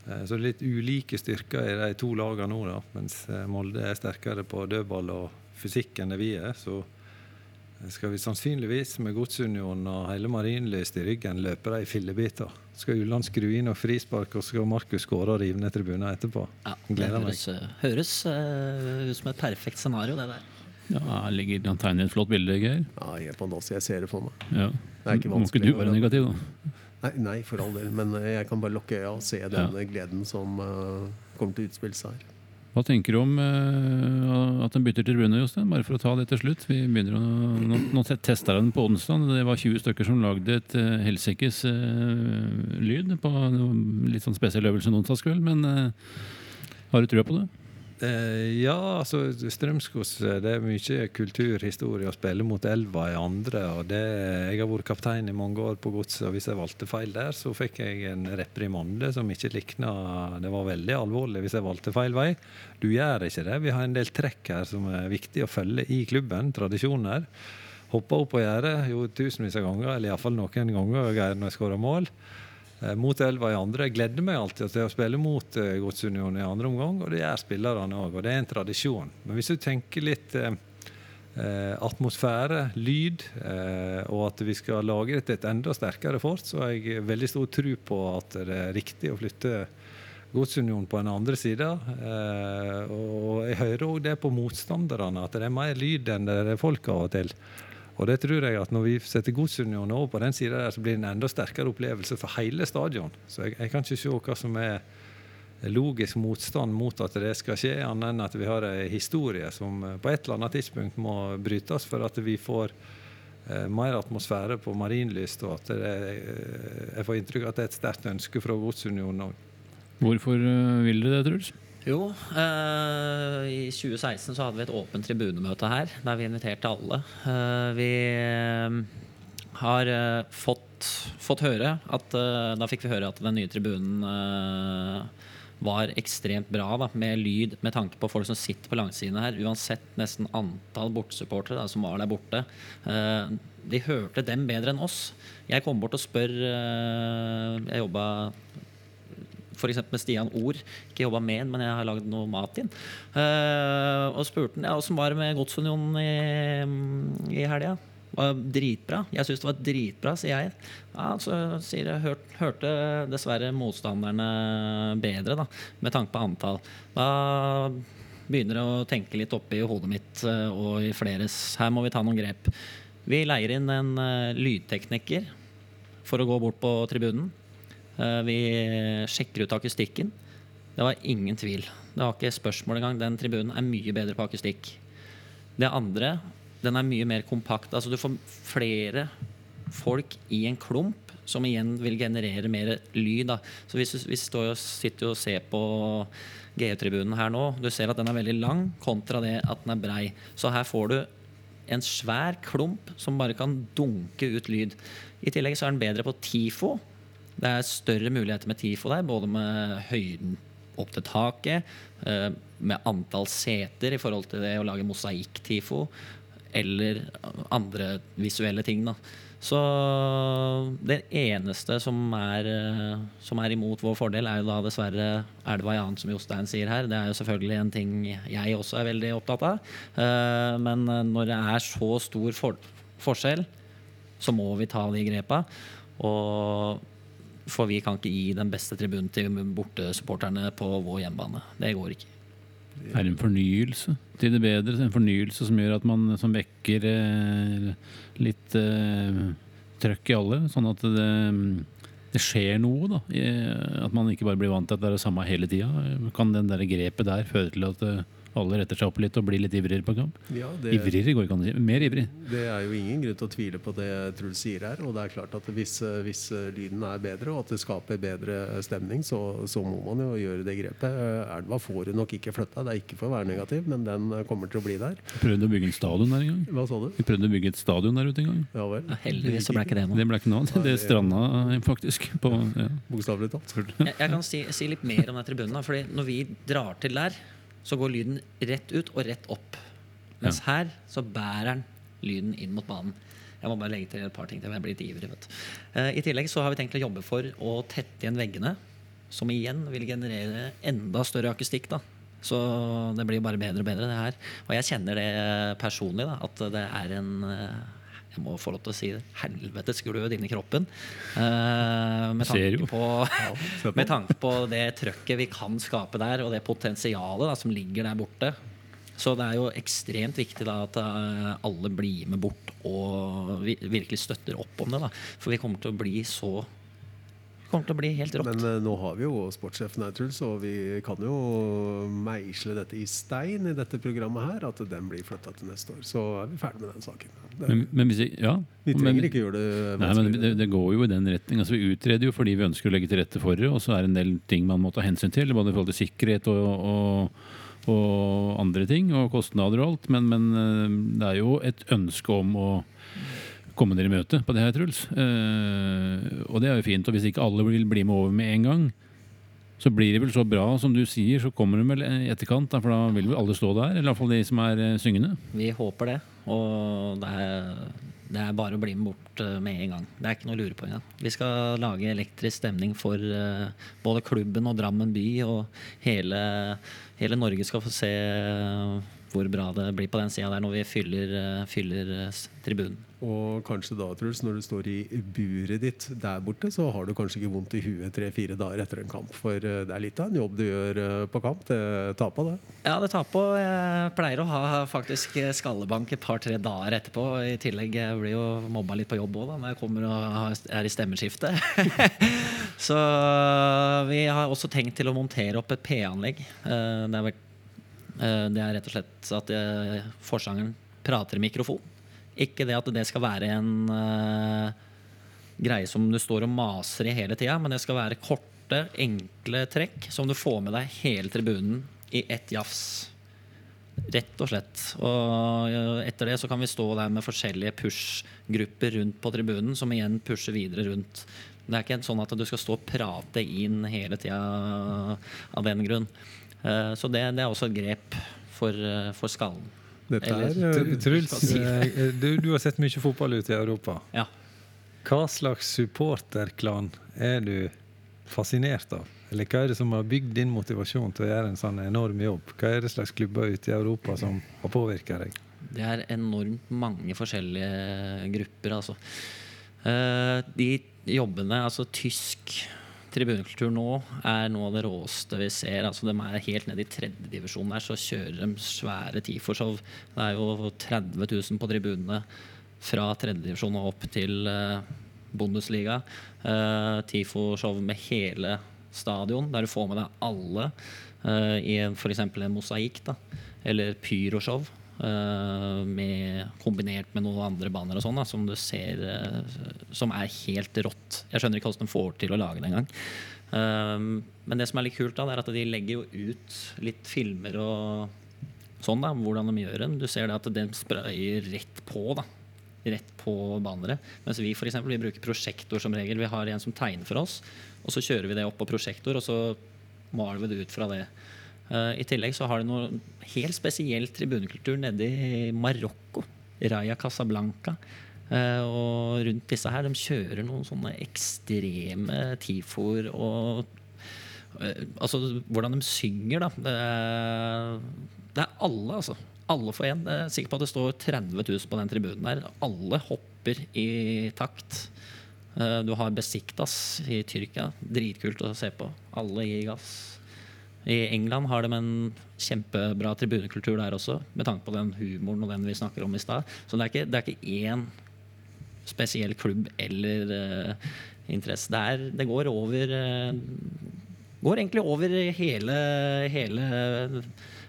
Så det litt ulike styrker I de 2 lagene nå da, mens Molde sterkere på dødball og fysikk enn det vi så skal vi sannsynligvis med Godsunionen og hele Marienlyst I ryggen løpe deg I fillebiter. Skal Ulland skru inn og frispark, og skal Markus skåre og rive ned tribunen etterpå. Ja, det høres ut som et perfekt scenario, det der. Ja, ligger den tegnet I et flott bilde, Geir? Ja, jeg på en dag, jeg ser det for meg. Ja. Det ikke vanskelig. Må ikke du være negativ, da? Nei, for all del, men jeg kan bare lukke øya og se den gleden som kommer til å utspille seg her. Hva tenker du om at den bytter tribune, Jostein? Bare for å ta det til slutt. Vi begynner nå tester den på onsdag. Det var 20 stykker som lagde et helsikes lyd på litt sånn spesiell øvelse en onsdagskveld, men har du trua på det? Ja, altså Strømsgodset, det mye kulturhistorie å spille mot elva I andre, og jeg har vært kaptein I mange år på gods, og hvis jeg valgte feil der, så fikk jeg en reprimande som ikke likna, det var veldig alvorlig hvis jeg valgte feil vei. Du gjør ikke det, vi har en del trekk her som viktig å følge I klubben, tradisjoner. Hoppa opp og gjøre, jo tusenvis av ganger, eller I hvert fall noen ganger når jeg skårer mål. Mot elva I andre. Jeg gleder meg alltid til å spille mot Godsunionen I andre omgang, og det spillerne også, og det en tradisjon. Men hvis du tenker litt atmosfære, lyd, og at vi skal lage et enda sterkere fort, så har jeg veldig stor tro på at det riktig å flytte Godsunionen på den andre sidan och jag hör också det på motståndarna att det är mer lyd än det folk av och till. Och det tror jag att när vi sätter Godsunionen över på den sidan där så blir det en ännu starkare upplevelse för hela stadion. Så jag kan inte se vad som är logisk motstånd mot att det ska ske annat än att vi har en historia som på ett eller annat tidspunkt må brytas för att vi får mer atmosfär på Marienlyst och att det jag får intryck att det är ett starkt önskemål från Godsunionen. Hvorfor vil dere det, Truls? Jo, I 2016 så hadde vi et åpent tribunemøte her, der vi inviterte alle. Vi har fått høre at, da fikk vi høre at den nye tribunen var ekstremt bra da, med lyd, med tanke på folk som sitter på langsiden her, uansett nesten antall bortsupportere som var der borte. De hørte dem bedre enn oss. Jeg kom bort og spør, jeg jobbet for eksempel med Stian Ord, ikke jobbet med, men jeg har laget noe mat inn. Og spurte han, hvordan var det med Godsunionen i helgen? Dritbra. Jeg synes det var dritbra, sier jeg. Ja, så sier jeg, hørte dessverre motstanderne bedre da, med tanke på antall. Da begynner jeg å tenke litt opp I hodet mitt og I fleres. Her må vi ta noen grep. Vi leier inn en lydtekniker for å gå bort på tribunen. Vi sjekker ut akustikken. Det var ingen tvil. Det var ikke spørsmål engang. Den tribunen mye bedre på akustikk. Det andre, den mye mer kompakt. Altså du får flere folk I en klump, som igjen vil generere mer lyd. Da. Så hvis du sitter og ser på GU-tribunen her nå, du ser at den veldig lang, kontra det at den brei. Så her får du en svær klump som bare kan dunke ut lyd. I tillegg så den bedre på tifo. Det større muligheter med tifo der, både med høyden opp til taket, med antall seter I forhold til det å lage mosaikk-tifo, eller andre visuelle ting. Da. Så det eneste som imot vår fordel jo da dessverre det hva annet som Jostein sier her. Det jo selvfølgelig en ting jeg også veldig opptatt av. Men når det så stor forskjell, så må vi ta de grepa. Og for vi kan ikke gi den beste tribunen til bortesupporterne på vår hjemmebane. Det går ikke. Det en fornyelse til det bedre, en fornyelse som gjør at man som vekker litt trøkk I alle, sånn at det skjer noe da, at man ikke bare blir vant til at det det samme hele tiden. Kan den der grepet der føre til at alle retter seg opp litt og blir litt ivrigere på kamp. Ja, ivrigere går ikke an å si, mer ivrig. Det jo ingen grunn til å tvile på det Truls sier her, og det klart at hvis lyden bedre, og at det skaper bedre stemning, så må man jo gjøre det grepet. Elva får du nok ikke flytta, det ikke for å være negativ, men den kommer til å bli der. Prøvde å bygge en stadion der en gang. Hva sa du? Vi prøvde å bygge et stadion der ute en gang. Ja vel. Ja, heldigvis så ble ikke det nå. Det ble ikke nå, det strandet faktisk. På, ja. Bokstavlig talt. Jeg kan si litt mer om den tribunen, da, fordi når vi drar til der, så går lyden rett ut og rett opp. Mens her så bærer den lyden inn mot banen. Jeg må bare legge til et par ting til, jeg blir litt ivrig, vet du. I tillegg så har vi tenkt å jobbe for å tette igjen veggene, som igjen vil generere enda større akustikk da. Så det blir bare bedre og bedre det her. Og jeg kjenner det personlig da, at det en, jeg må få lov til å si det, helvetes glød inne I kroppen. Med tanke på det trøkket vi kan skape der, og det potensialet da, som ligger der borte. Så det jo ekstremt viktig da, at alle blir med bort, og vi virkelig støtter opp om det. Da. For vi kommer til å bli så... kommer til å bli helt rått. Men nå har vi jo sportssjefen her, Truls, og vi kan jo meisle dette I stein I dette programmet her, at den blir flyttet til neste år. Så vi ferdig med den saken. Men hvis ja. Vi trenger ikke gjøre det. Nei, men det går jo I den retning. Altså, vi utreder jo fordi vi ønsker å legge til rette for det, og så det en del ting man må ta hensyn til, både I forhold til sikkerhet og andre ting, og kostnader og alt, men det jo et ønske om å komme dere I møte på det her, Truls. Og det jo fint, og hvis ikke alle vil bli med over med en gang, så blir det vel så bra som du sier, så kommer de vel I etterkant, for da vil vel alle stå der, eller I hvert fall de som syngende. Vi håper det, og det bare å bli med bort med en gang. Det ikke noe å lure på. Ja. Vi skal lage elektrisk stemning for både klubben og Drammen by, og hele Norge skal få se hvor bra det blir på den siden der når vi fyller tribunen. Og kanskje da, Truls, når du står i buret ditt der borte, så har du kanskje ikke vondt I huet 3-4 dager etter en kamp, for det litt av en jobb du gjør på kamp, det tar på det. Ja, det tar på. Jeg pleier å ha faktisk skallebank et par-tre dager etterpå. I tillegg blir jo mobba litt på jobb også da, når jeg kommer og I stemmeskiftet. Så vi har også tenkt til å montere opp et P-anlegg. Det rett og slett at forsangeren prater I mikrofon. Ikke det at det skal være en greie som du står og maser I hele tiden, men det skal være korte, enkle trekk som du får med deg hele tribunen I ett jafs. Rett og slett. Og etter det så kan vi stå der med forskjellige push-grupper rundt på tribunen, som igjen pusher videre rundt. Det ikke sånn at du skal stå og prate inn hele tiden av den grunn. Så det også et grep for skallen. Truls, du har sett mycket fotboll ut I Europa. Ja. Hva slags supporterklan är du fascinerad av? Eller hva det som har byggt din motivation till att göra en sån enorm jobb? Hva det slags klubbar ut I Europa som har påverkat dig? Det är enormt många olika grupper alltså. De jobbarna alltså tysk tribunkultur nå noe av det råeste vi ser, altså de helt nede I tredjedivisjonen der, så kjører de svære tiforshow, det jo 30 000 på tribunene fra tredjedivisjonen opp til Bundesliga, tiforshow med hele stadion, der du får med deg alle, I for eksempel en mosaik da, eller pyroshow, kombinert med noen andre baner og sånn da, som du ser som helt rått. Jeg skjønner ikke hvordan de får til å lage det en gang. Men det som litt kult da, at de legger jo ut litt filmer og sånn da, hvordan de gjør det. Du ser det at de sprayer rett på banere. Mens vi for eksempel, vi bruker prosjektor som regel. Vi har en som tegner for oss, og så kjører vi det opp på prosjektor, og så maler vi det ut fra det. I tillegg så har det noe helt spesiell tribunkultur nede I Marokko, Raja Casablanca og rundt disse her, de kjører noen sånne ekstreme tifor og altså hvordan de synger da det alle altså, alle for en jeg sikker på at det står 30 000 på den tribunen der, alle hopper I takt du har Besiktas I Tyrkia, dritkult å se på, alle gir gass I England har de en kjempebra tribunekultur der også, med tanke på den humoren og den vi snakker om I sted. Så det er ikke en spesiell klubb eller interesse. Det går over, går egentlig over hele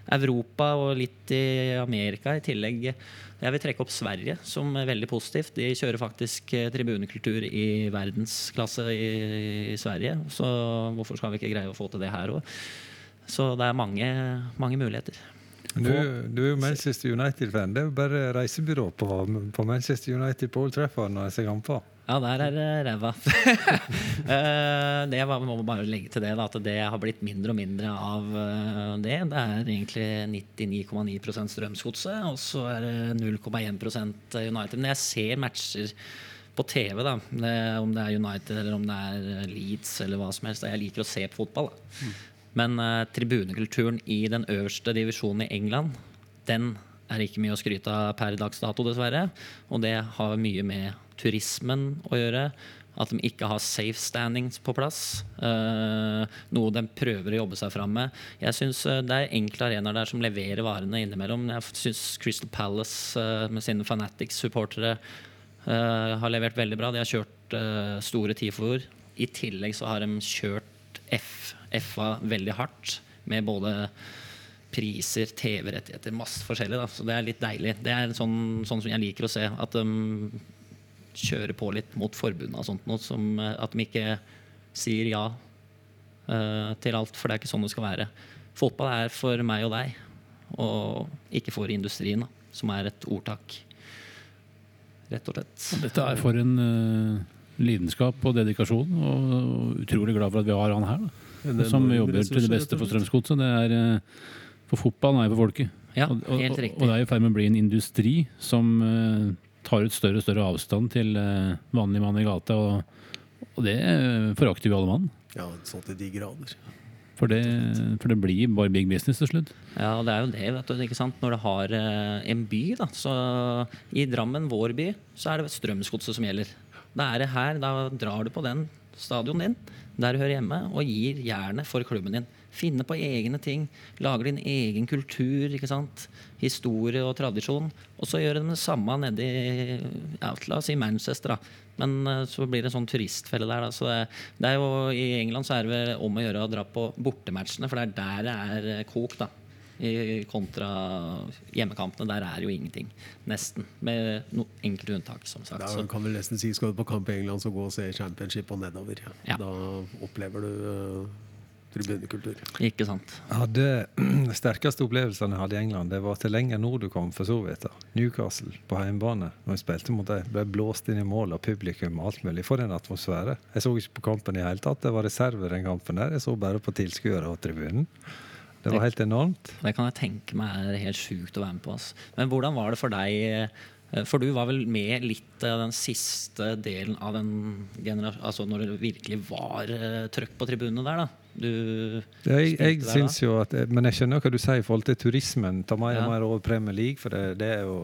Europa og litt I Amerika I tillegg. Jeg vil trekke opp Sverige som veldig positivt. De kjører faktisk tribunekultur I verdensklasse I Sverige, så hvorfor skal vi ikke greie å få til det her også? Så det mange muligheter. Du jo Manchester United-fan. Det jo bare reisebyrå på Manchester United på Old Trafford når jeg ser kamp på. Ja, der det ræva. Det må bare legge til det, da, at det har blitt mindre og mindre av det. Det egentlig 99,9% Strømsgodset, og så det 0,1% United. Men jeg ser matcher på TV da, om det United eller om det Leeds eller hva som helst. Jeg liker å se på fotball da. Men tribunekulturen I den øverste divisjonen I England, den ikke mye å skryte av per dags dato dessverre, og det har mye med turismen å gjøre, at de ikke har safe standings på plass, noe de prøver å jobbe seg frem med. Jeg synes det enkle arenaer der som leverer varene innimellom. Jeg synes Crystal Palace med sine Fanatics-supportere har levert veldig bra. De har kjørt store tifoer. I tillegg så har de kjørt FA veldig hardt med både priser, TV-rettigheter, masse forskjellig da. Så det litt deilig. Det sånn som jeg liker å se, at de kjører på litt mot forbundet og sånt noe, som at de ikke sier ja til alt, for det ikke sånn det skal være. Fotball for meg og deg, og ikke for industrien da, som et ordtak. Rett og slett. Dette for en lidenskap og dedikasjon, og utrolig glad for at vi har han her da. Som jobber til det beste for Strømsgodset, det for fotballen for folket. Ja, helt riktig. Og det jo ferdig med å bli en industri som tar ut større og større avstand til vanlig mann I gata, og det forakter vi alle mann. Ja, sånn til de grader. For det blir bare big business til slutt. Ja, og det jo det, vet du, ikke sant? Når du har en by, da, så i Drammen, vår by, så det Strømsgodset som gjelder. Da det her, da drar du på den stadion din, der du hører hjemme, og gir gjerne for klubben din. Finne på egne ting, lager din egen kultur, ikke sant? Historie og tradisjon, og så gjør de det samme nede i Outlaws i Manchester, da. Men så blir det en sånn turistfelle der, da. Så det jo, i England så det om å gjøre å dra på bortematchene, for det der det kok, da. I kontra hjemmekampene, der jo ingenting, nesten, med noen enkle unntak, som sagt. Da kan vi nesten si, skal du på kamp i England, så gå og se championship og nedover. Ja. Da opplever du... tribunekultur. Ikke sant. Ja, de sterkaste opplevelsene jeg hadde i England, det var til lenger nord du kom for sovjeter. Newcastle på hjemmebane, når jeg spilte mot dem, ble blåst inn I mål av publikum og alt mulig for en atmosfære. Jeg så ikke på kampen I hele tatt, det var reserver den kampen der, jeg så bare på tilskuere og tribunen. Det var helt enormt. Det kan jeg tenke meg helt sjukt å være med på. Ass. Men hvordan var det for deg... For du var vel med litt den siste delen av den generasjonen, altså når det virkelig var trøkk på tribunene der da. Jeg synes jo at, men jeg skjønner hva du sier I forhold til turismen, ta meg og mer over Premier League, for det jo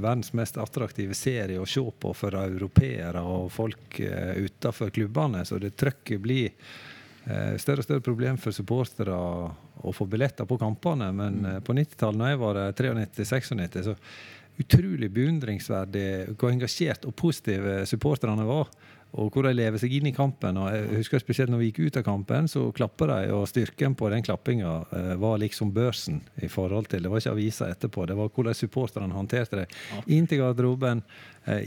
verdens mest attraktive serie å se på for europeere og folk utenfor klubbene, så det trøkket blir større og større problem for supportere å få billetter på kampene, men på 90-tallet, når jeg var 93-96, så utrolig beundringsverdig hvor engasjert og positive supporterne var og hvor de lever seg inn I kampen og jeg husker spesielt når vi gikk ut av kampen så klappet de og styrken på den klappingen var liksom børsen I forhold til, det var ikke aviser etterpå det var hvordan supporterne håndterte det inn til garderoben,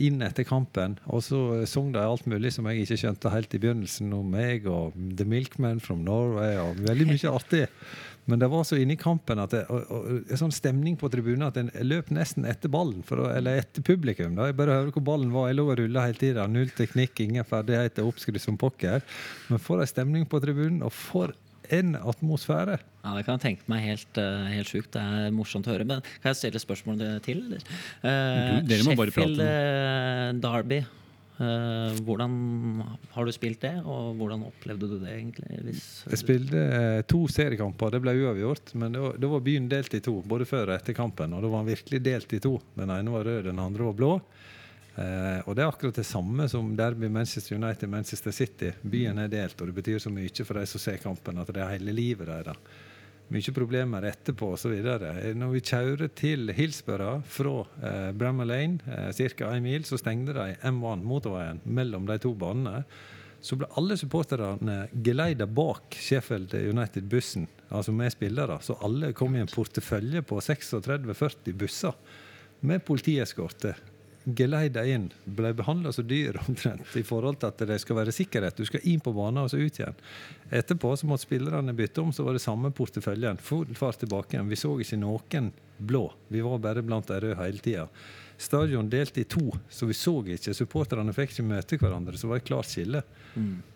inn etter kampen og så sang de alt mulig som jeg ikke skjønte helt I begynnelsen om meg og The Milkman from Norway og veldig mye artig Men det var så inne I kampen at det en sånn stemning på tribunen at den løp nesten etter ballen, eller etter publikum. Da. Jeg bare hører hvor ballen var, jeg lå og rullet hele tiden. Null teknikk, ingen ferdigheter, oppskrytt som pokker. Men for en stemning på tribunen, og for en atmosfære. Ja, det kan jeg tenke meg helt sjukt. Det morsomt å høre, men kan jeg stille spørsmålet til? Dere må bare prate med. Derby. Hvordan har du spilt det og hvordan opplevde du det egentlig? Jeg spilte 2 seriekamper det ble uavgjort, men det var byen delt I 2 både før og etter kampen og det var virkelig delt I 2, den ene var rød den andre var blå og det akkurat det samme som derby Manchester United Manchester City, byen delt og det betyr så mye for de som ser kampen at det hele livet der da mye problemer etterpå og så videre. Når vi kjører til Hillsborough fra Bramall Lane, cirka 1 mil, så stengte de M1 motorveien mellom de 2 banene. Så ble alle supporterne geleidet bak Sheffield United-bussen, altså med spillere. Så alle kom I en portefølje på 36-40 busser med politieskorte. Geleidet inn, ble behandlet så dyr omtrent I forhold til at det skal være sikkerhet. Du skal inn på banen og så ut igjen. Etterpå så måtte spillerne bytte om, så var det samme porteføljen. Fart tilbake igjen. Vi så ikke noen blå. Vi var bare blant de røde hele tiden. Stadion delt I 2, så vi så ikke. Supporterne fikk ikke møte hverandre, så var det klart skille.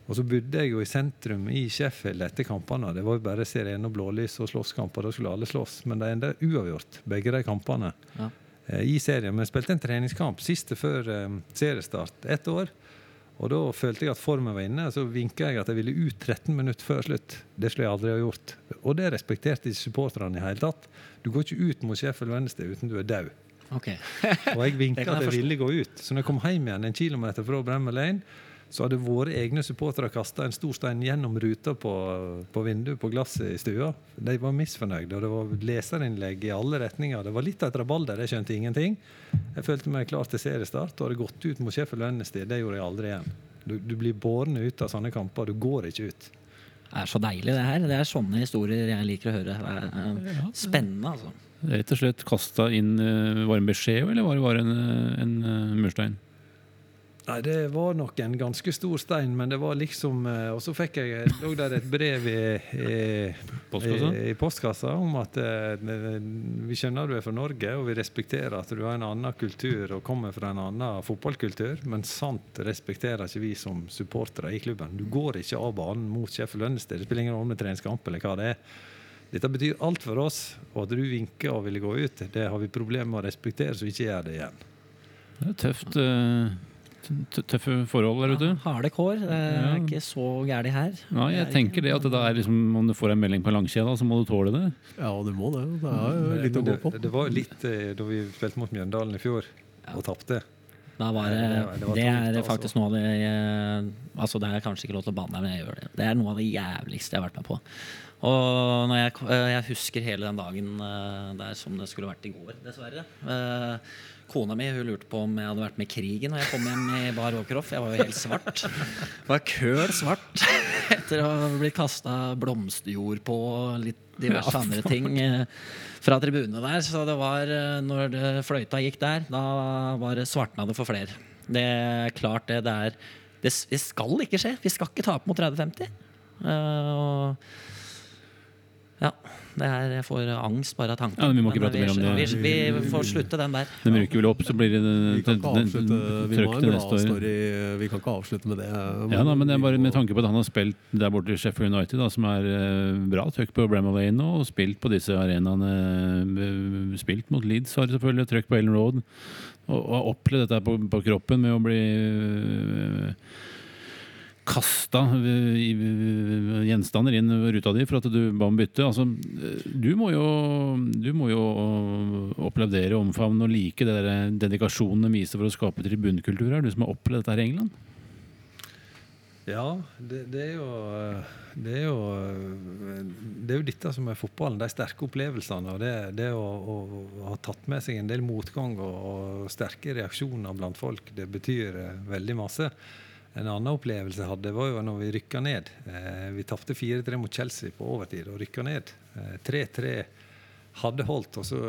Og så bodde jeg jo I sentrum I Sheffield etter kampene. Det var jo bare serien og blålys og slåsskamper, da skulle alle slåss. Men det enda uavgjort, begge de kampene. Ja. I serien, men jeg spilte en treningskamp siste før seriestart 1 år og da følte jeg at formen var inne så vinket jeg at jeg ville ut 13 minutter før slutt, det skulle jeg aldri ha gjort og det respekterte ikke supporterne I hele tatt du går ikke ut mot Sheffield Wednesday uten du død okay. og jeg vinket at jeg ville gå ut så når jeg kom hjem igjen 1 kilometer fra Bramall Lane så hadde våre egne supportere kastet en stor stein gjennom ruta på vinduet, på glasset I stua. De var misfornøyde, og det var leserinnlegg I alle retninger. Det var litt av et rabalder, jeg skjønte ingenting. Jeg følte meg klar til seriestart, og hadde gått ut mot Sheffield Wednesday, det gjorde jeg aldri igjen. Du blir båren ut av sånne kamper, du går ikke ut. Det så deilig det her, det sånne historier jeg liker å høre. Det spennende, altså. Rett og slett kastet inn, var det en beskjed, eller var det bare en murstein? Nei, det var nok en ganske stor stein, men det var liksom... Og så fikk jeg lå der et brev i postkassa om at vi skjønner du fra Norge, og vi respekterer at du har en annen kultur og kommer fra en annen fotballkultur, men sant respekterer ikke vi som supportere I klubben. Du går ikke av banen mot Sheffield Wednesday, det spiller ingen rolle om det treningskamp eller hva det Dette betyr alt for oss, og at du vinker og vil gå ut, det har vi problemer med å respektere, så vi ikke gjør det igjen. Det tøft... tøffe forhold der ute. Ja, harde kår, det ikke så gærlig her. Nei, jeg tenker det at det er liksom, om du får en melding på langkjeda, så må du tåle det. Ja, du må det. Det er jo litt å gå på. Det var litt da vi spilte mot Mjøndalen i fjor, og tapte. Det er faktisk noe av det jeg, altså det er kanskje ikke lov til å banne, men jeg gjør det. Det er noe av det jævligste jeg har vært med på. Og når jeg husker hele den dagen der som det skulle vært i går, dessverre. Kona mi, hun lurte på om jeg hadde vært med i krigen, og jeg kom hjem i bar overkropp. Jeg var jo helt svart. Var køl svart. Etter å bli kastet blomsterjord på litt diverse andre ting fra tribunene der, så det var når det fløyta gikk der, da var det svartnade for flere. Det er klart det der, det skal ikke skje. Vi skal ikke tape mot 30-50. Ja, det her jeg får angst bare av tanken. Ja, vi må ikke prate mer om det. Vi får slutte den der. Den rykker vel opp, så blir det trøkt neste år. Vi kan ikke avslutte med det. Ja, da, men det er bare med tanke på at han har spilt der borte i Sheffield United, da, som er bra trøkk på Bramall Lane og spilt på disse arenaene. Spilt mot Leeds har selvfølgelig trøkk på Ellen Road og har opplevd dette på kroppen med å bli... kasta gjenstander inn ruta di for at du ba om bytte. Altså, du må jo opplevdere, omfavne og like det der dedikasjonen de viser for å skape tribunkultur. Er du som har opplevd dette her i England? Ja, det er jo dette som er fotballen, de sterke opplevelsene og det å ha tatt med seg en del motgang og sterke reaksjoner blant folk, det betyr veldig masse. En annen opplevelse jeg hadde var jo når vi rykket ned. Vi tapte 4-3 mot Chelsea på overtid og rykket ned. 3-3 hadde holdt, og så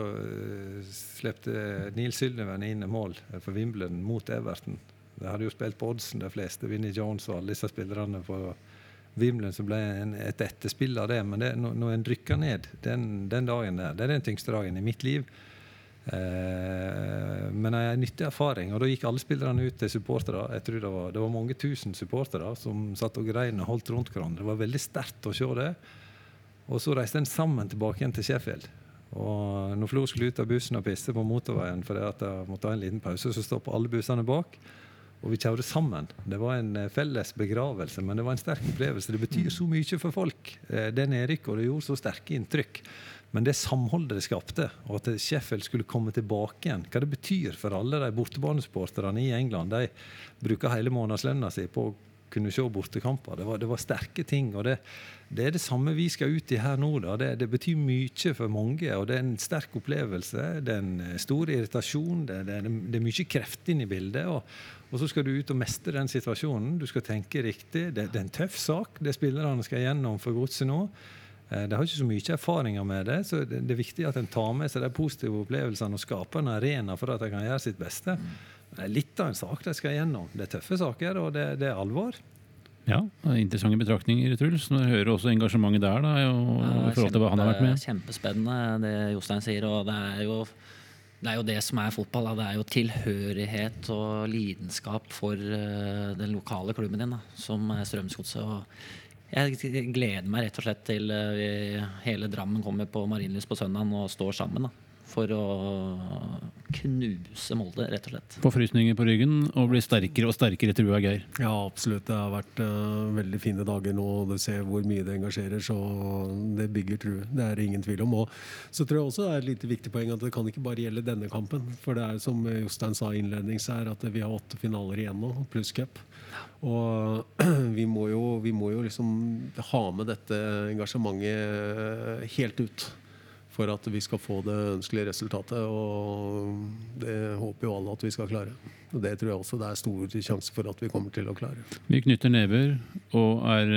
slepte Neil Sullivan inn i mål for Wimbledon mot Everton. De hadde jo spilt på Odsen de fleste, Vinnie Jones og alle disse spillerne på Wimbledon, så ble et etterspill av det. Men det, når en rykket ned den dagen der, det er den tyngste dagen i mitt liv. Men det er en nyttig erfaring, og da gikk alle spillerne ut til supportere. Jeg tror det var mange tusen supportere som satt og grein og holdt rundt hverandre. Det var veldig sterkt å se det. Og så reiste den sammen tilbake igjen til Sheffield. Og når Flo skulle ut av bussen og pisse på motorveien fordi at jeg måtte ha en liten pause, så stoppet alle bussene bak, og vi kjørte sammen. Det var en felles begravelse, men det var en sterk opplevelse. Det betyr så mye for folk, det nedrykket, og det gjorde så sterke inntrykk. Men det samholdet det skapte, og at Sheffield skulle komme tilbake igjen, hva det betyr for alle de bortebanesporterne i England, de bruker hele månedslønna si på å kunne se bortekamper. Det var sterke ting, og det er det samme vi skal ut i her nå da. Det betyr mye for mange, og det er en sterk opplevelse, det er en stor irritasjon, det er mye kreft inn i bildet, og så skal du ut og mestre den situasjonen, du skal tenke riktig, det er en tøff sak, det spillerne skal gjennom for Godset nå. Det har ikke så mye erfaringer med det, så det er viktig at en tar med seg de positive opplevelsene og skaper en arena for at de kan gjøre sitt beste. Det er litt av en sak de skal gjennom. Det er tøffe saker, og det er alvor. Ja, interessante betraktninger, Truls. Nå hører også engasjementet der, da, i forhold til hva han har vært med. Det er kjempespennende, det Jostein sier, og det er jo det som er fotball, da. Det er jo tilhørighet og lidenskap for den lokale klubben din, da, som er Strømsgodset, og jeg gleder meg rett og slett til hele Drammen kommer på Marienlyst på søndagen og står sammen da, for å knuse Molde, rett og slett. På frysninger på ryggen og bli sterkere og sterkere, tror jeg, Geir. Ja, absolutt. Det har vært veldig fine dager nå, og du ser hvor mye det engasjerer, så det bygger tru. Det er ingen tvil om. Og så tror jeg også det er et lite viktig poeng at det kan ikke bare gjelde denne kampen, for det er som Jostein sa innlednings her, at vi har 8 finaler igjen nå, pluss cup. Og vi må jo liksom ha med dette engasjementet helt ut for at vi skal få det ønskelige resultatet, og det håper jo alle at vi skal klare. Og det tror jeg også det er stor sjanse for at vi kommer til å klare. Vi knytter never og er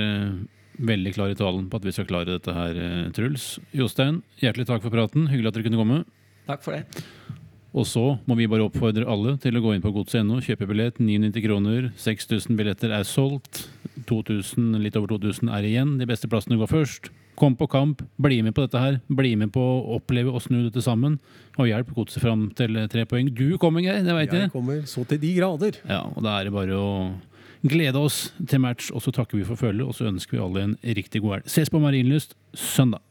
veldig klare i talen på at vi skal klare dette her, Truls. Jostein, hjertelig takk for praten. Hyggelig at dere kunne komme. Takk for det. Og så må vi bare oppfordre alle til å gå inn på Godsunionen, kjøpe billett, 990 kroner, 6000 billetter er solgt, 2000, litt over 2000 er igjen, de beste plassene går først. Kom på kamp, bli med på dette her, bli med på å oppleve og snu dette sammen, og hjelp Godset fram til 3 poeng. Du kommer, Geir, det vet jeg. Jeg kommer så til de grader. Ja, og da er det bare å glede oss til match, og så takker vi for følget, og så ønsker vi alle en riktig god helg. Ses på Marienlyst søndag.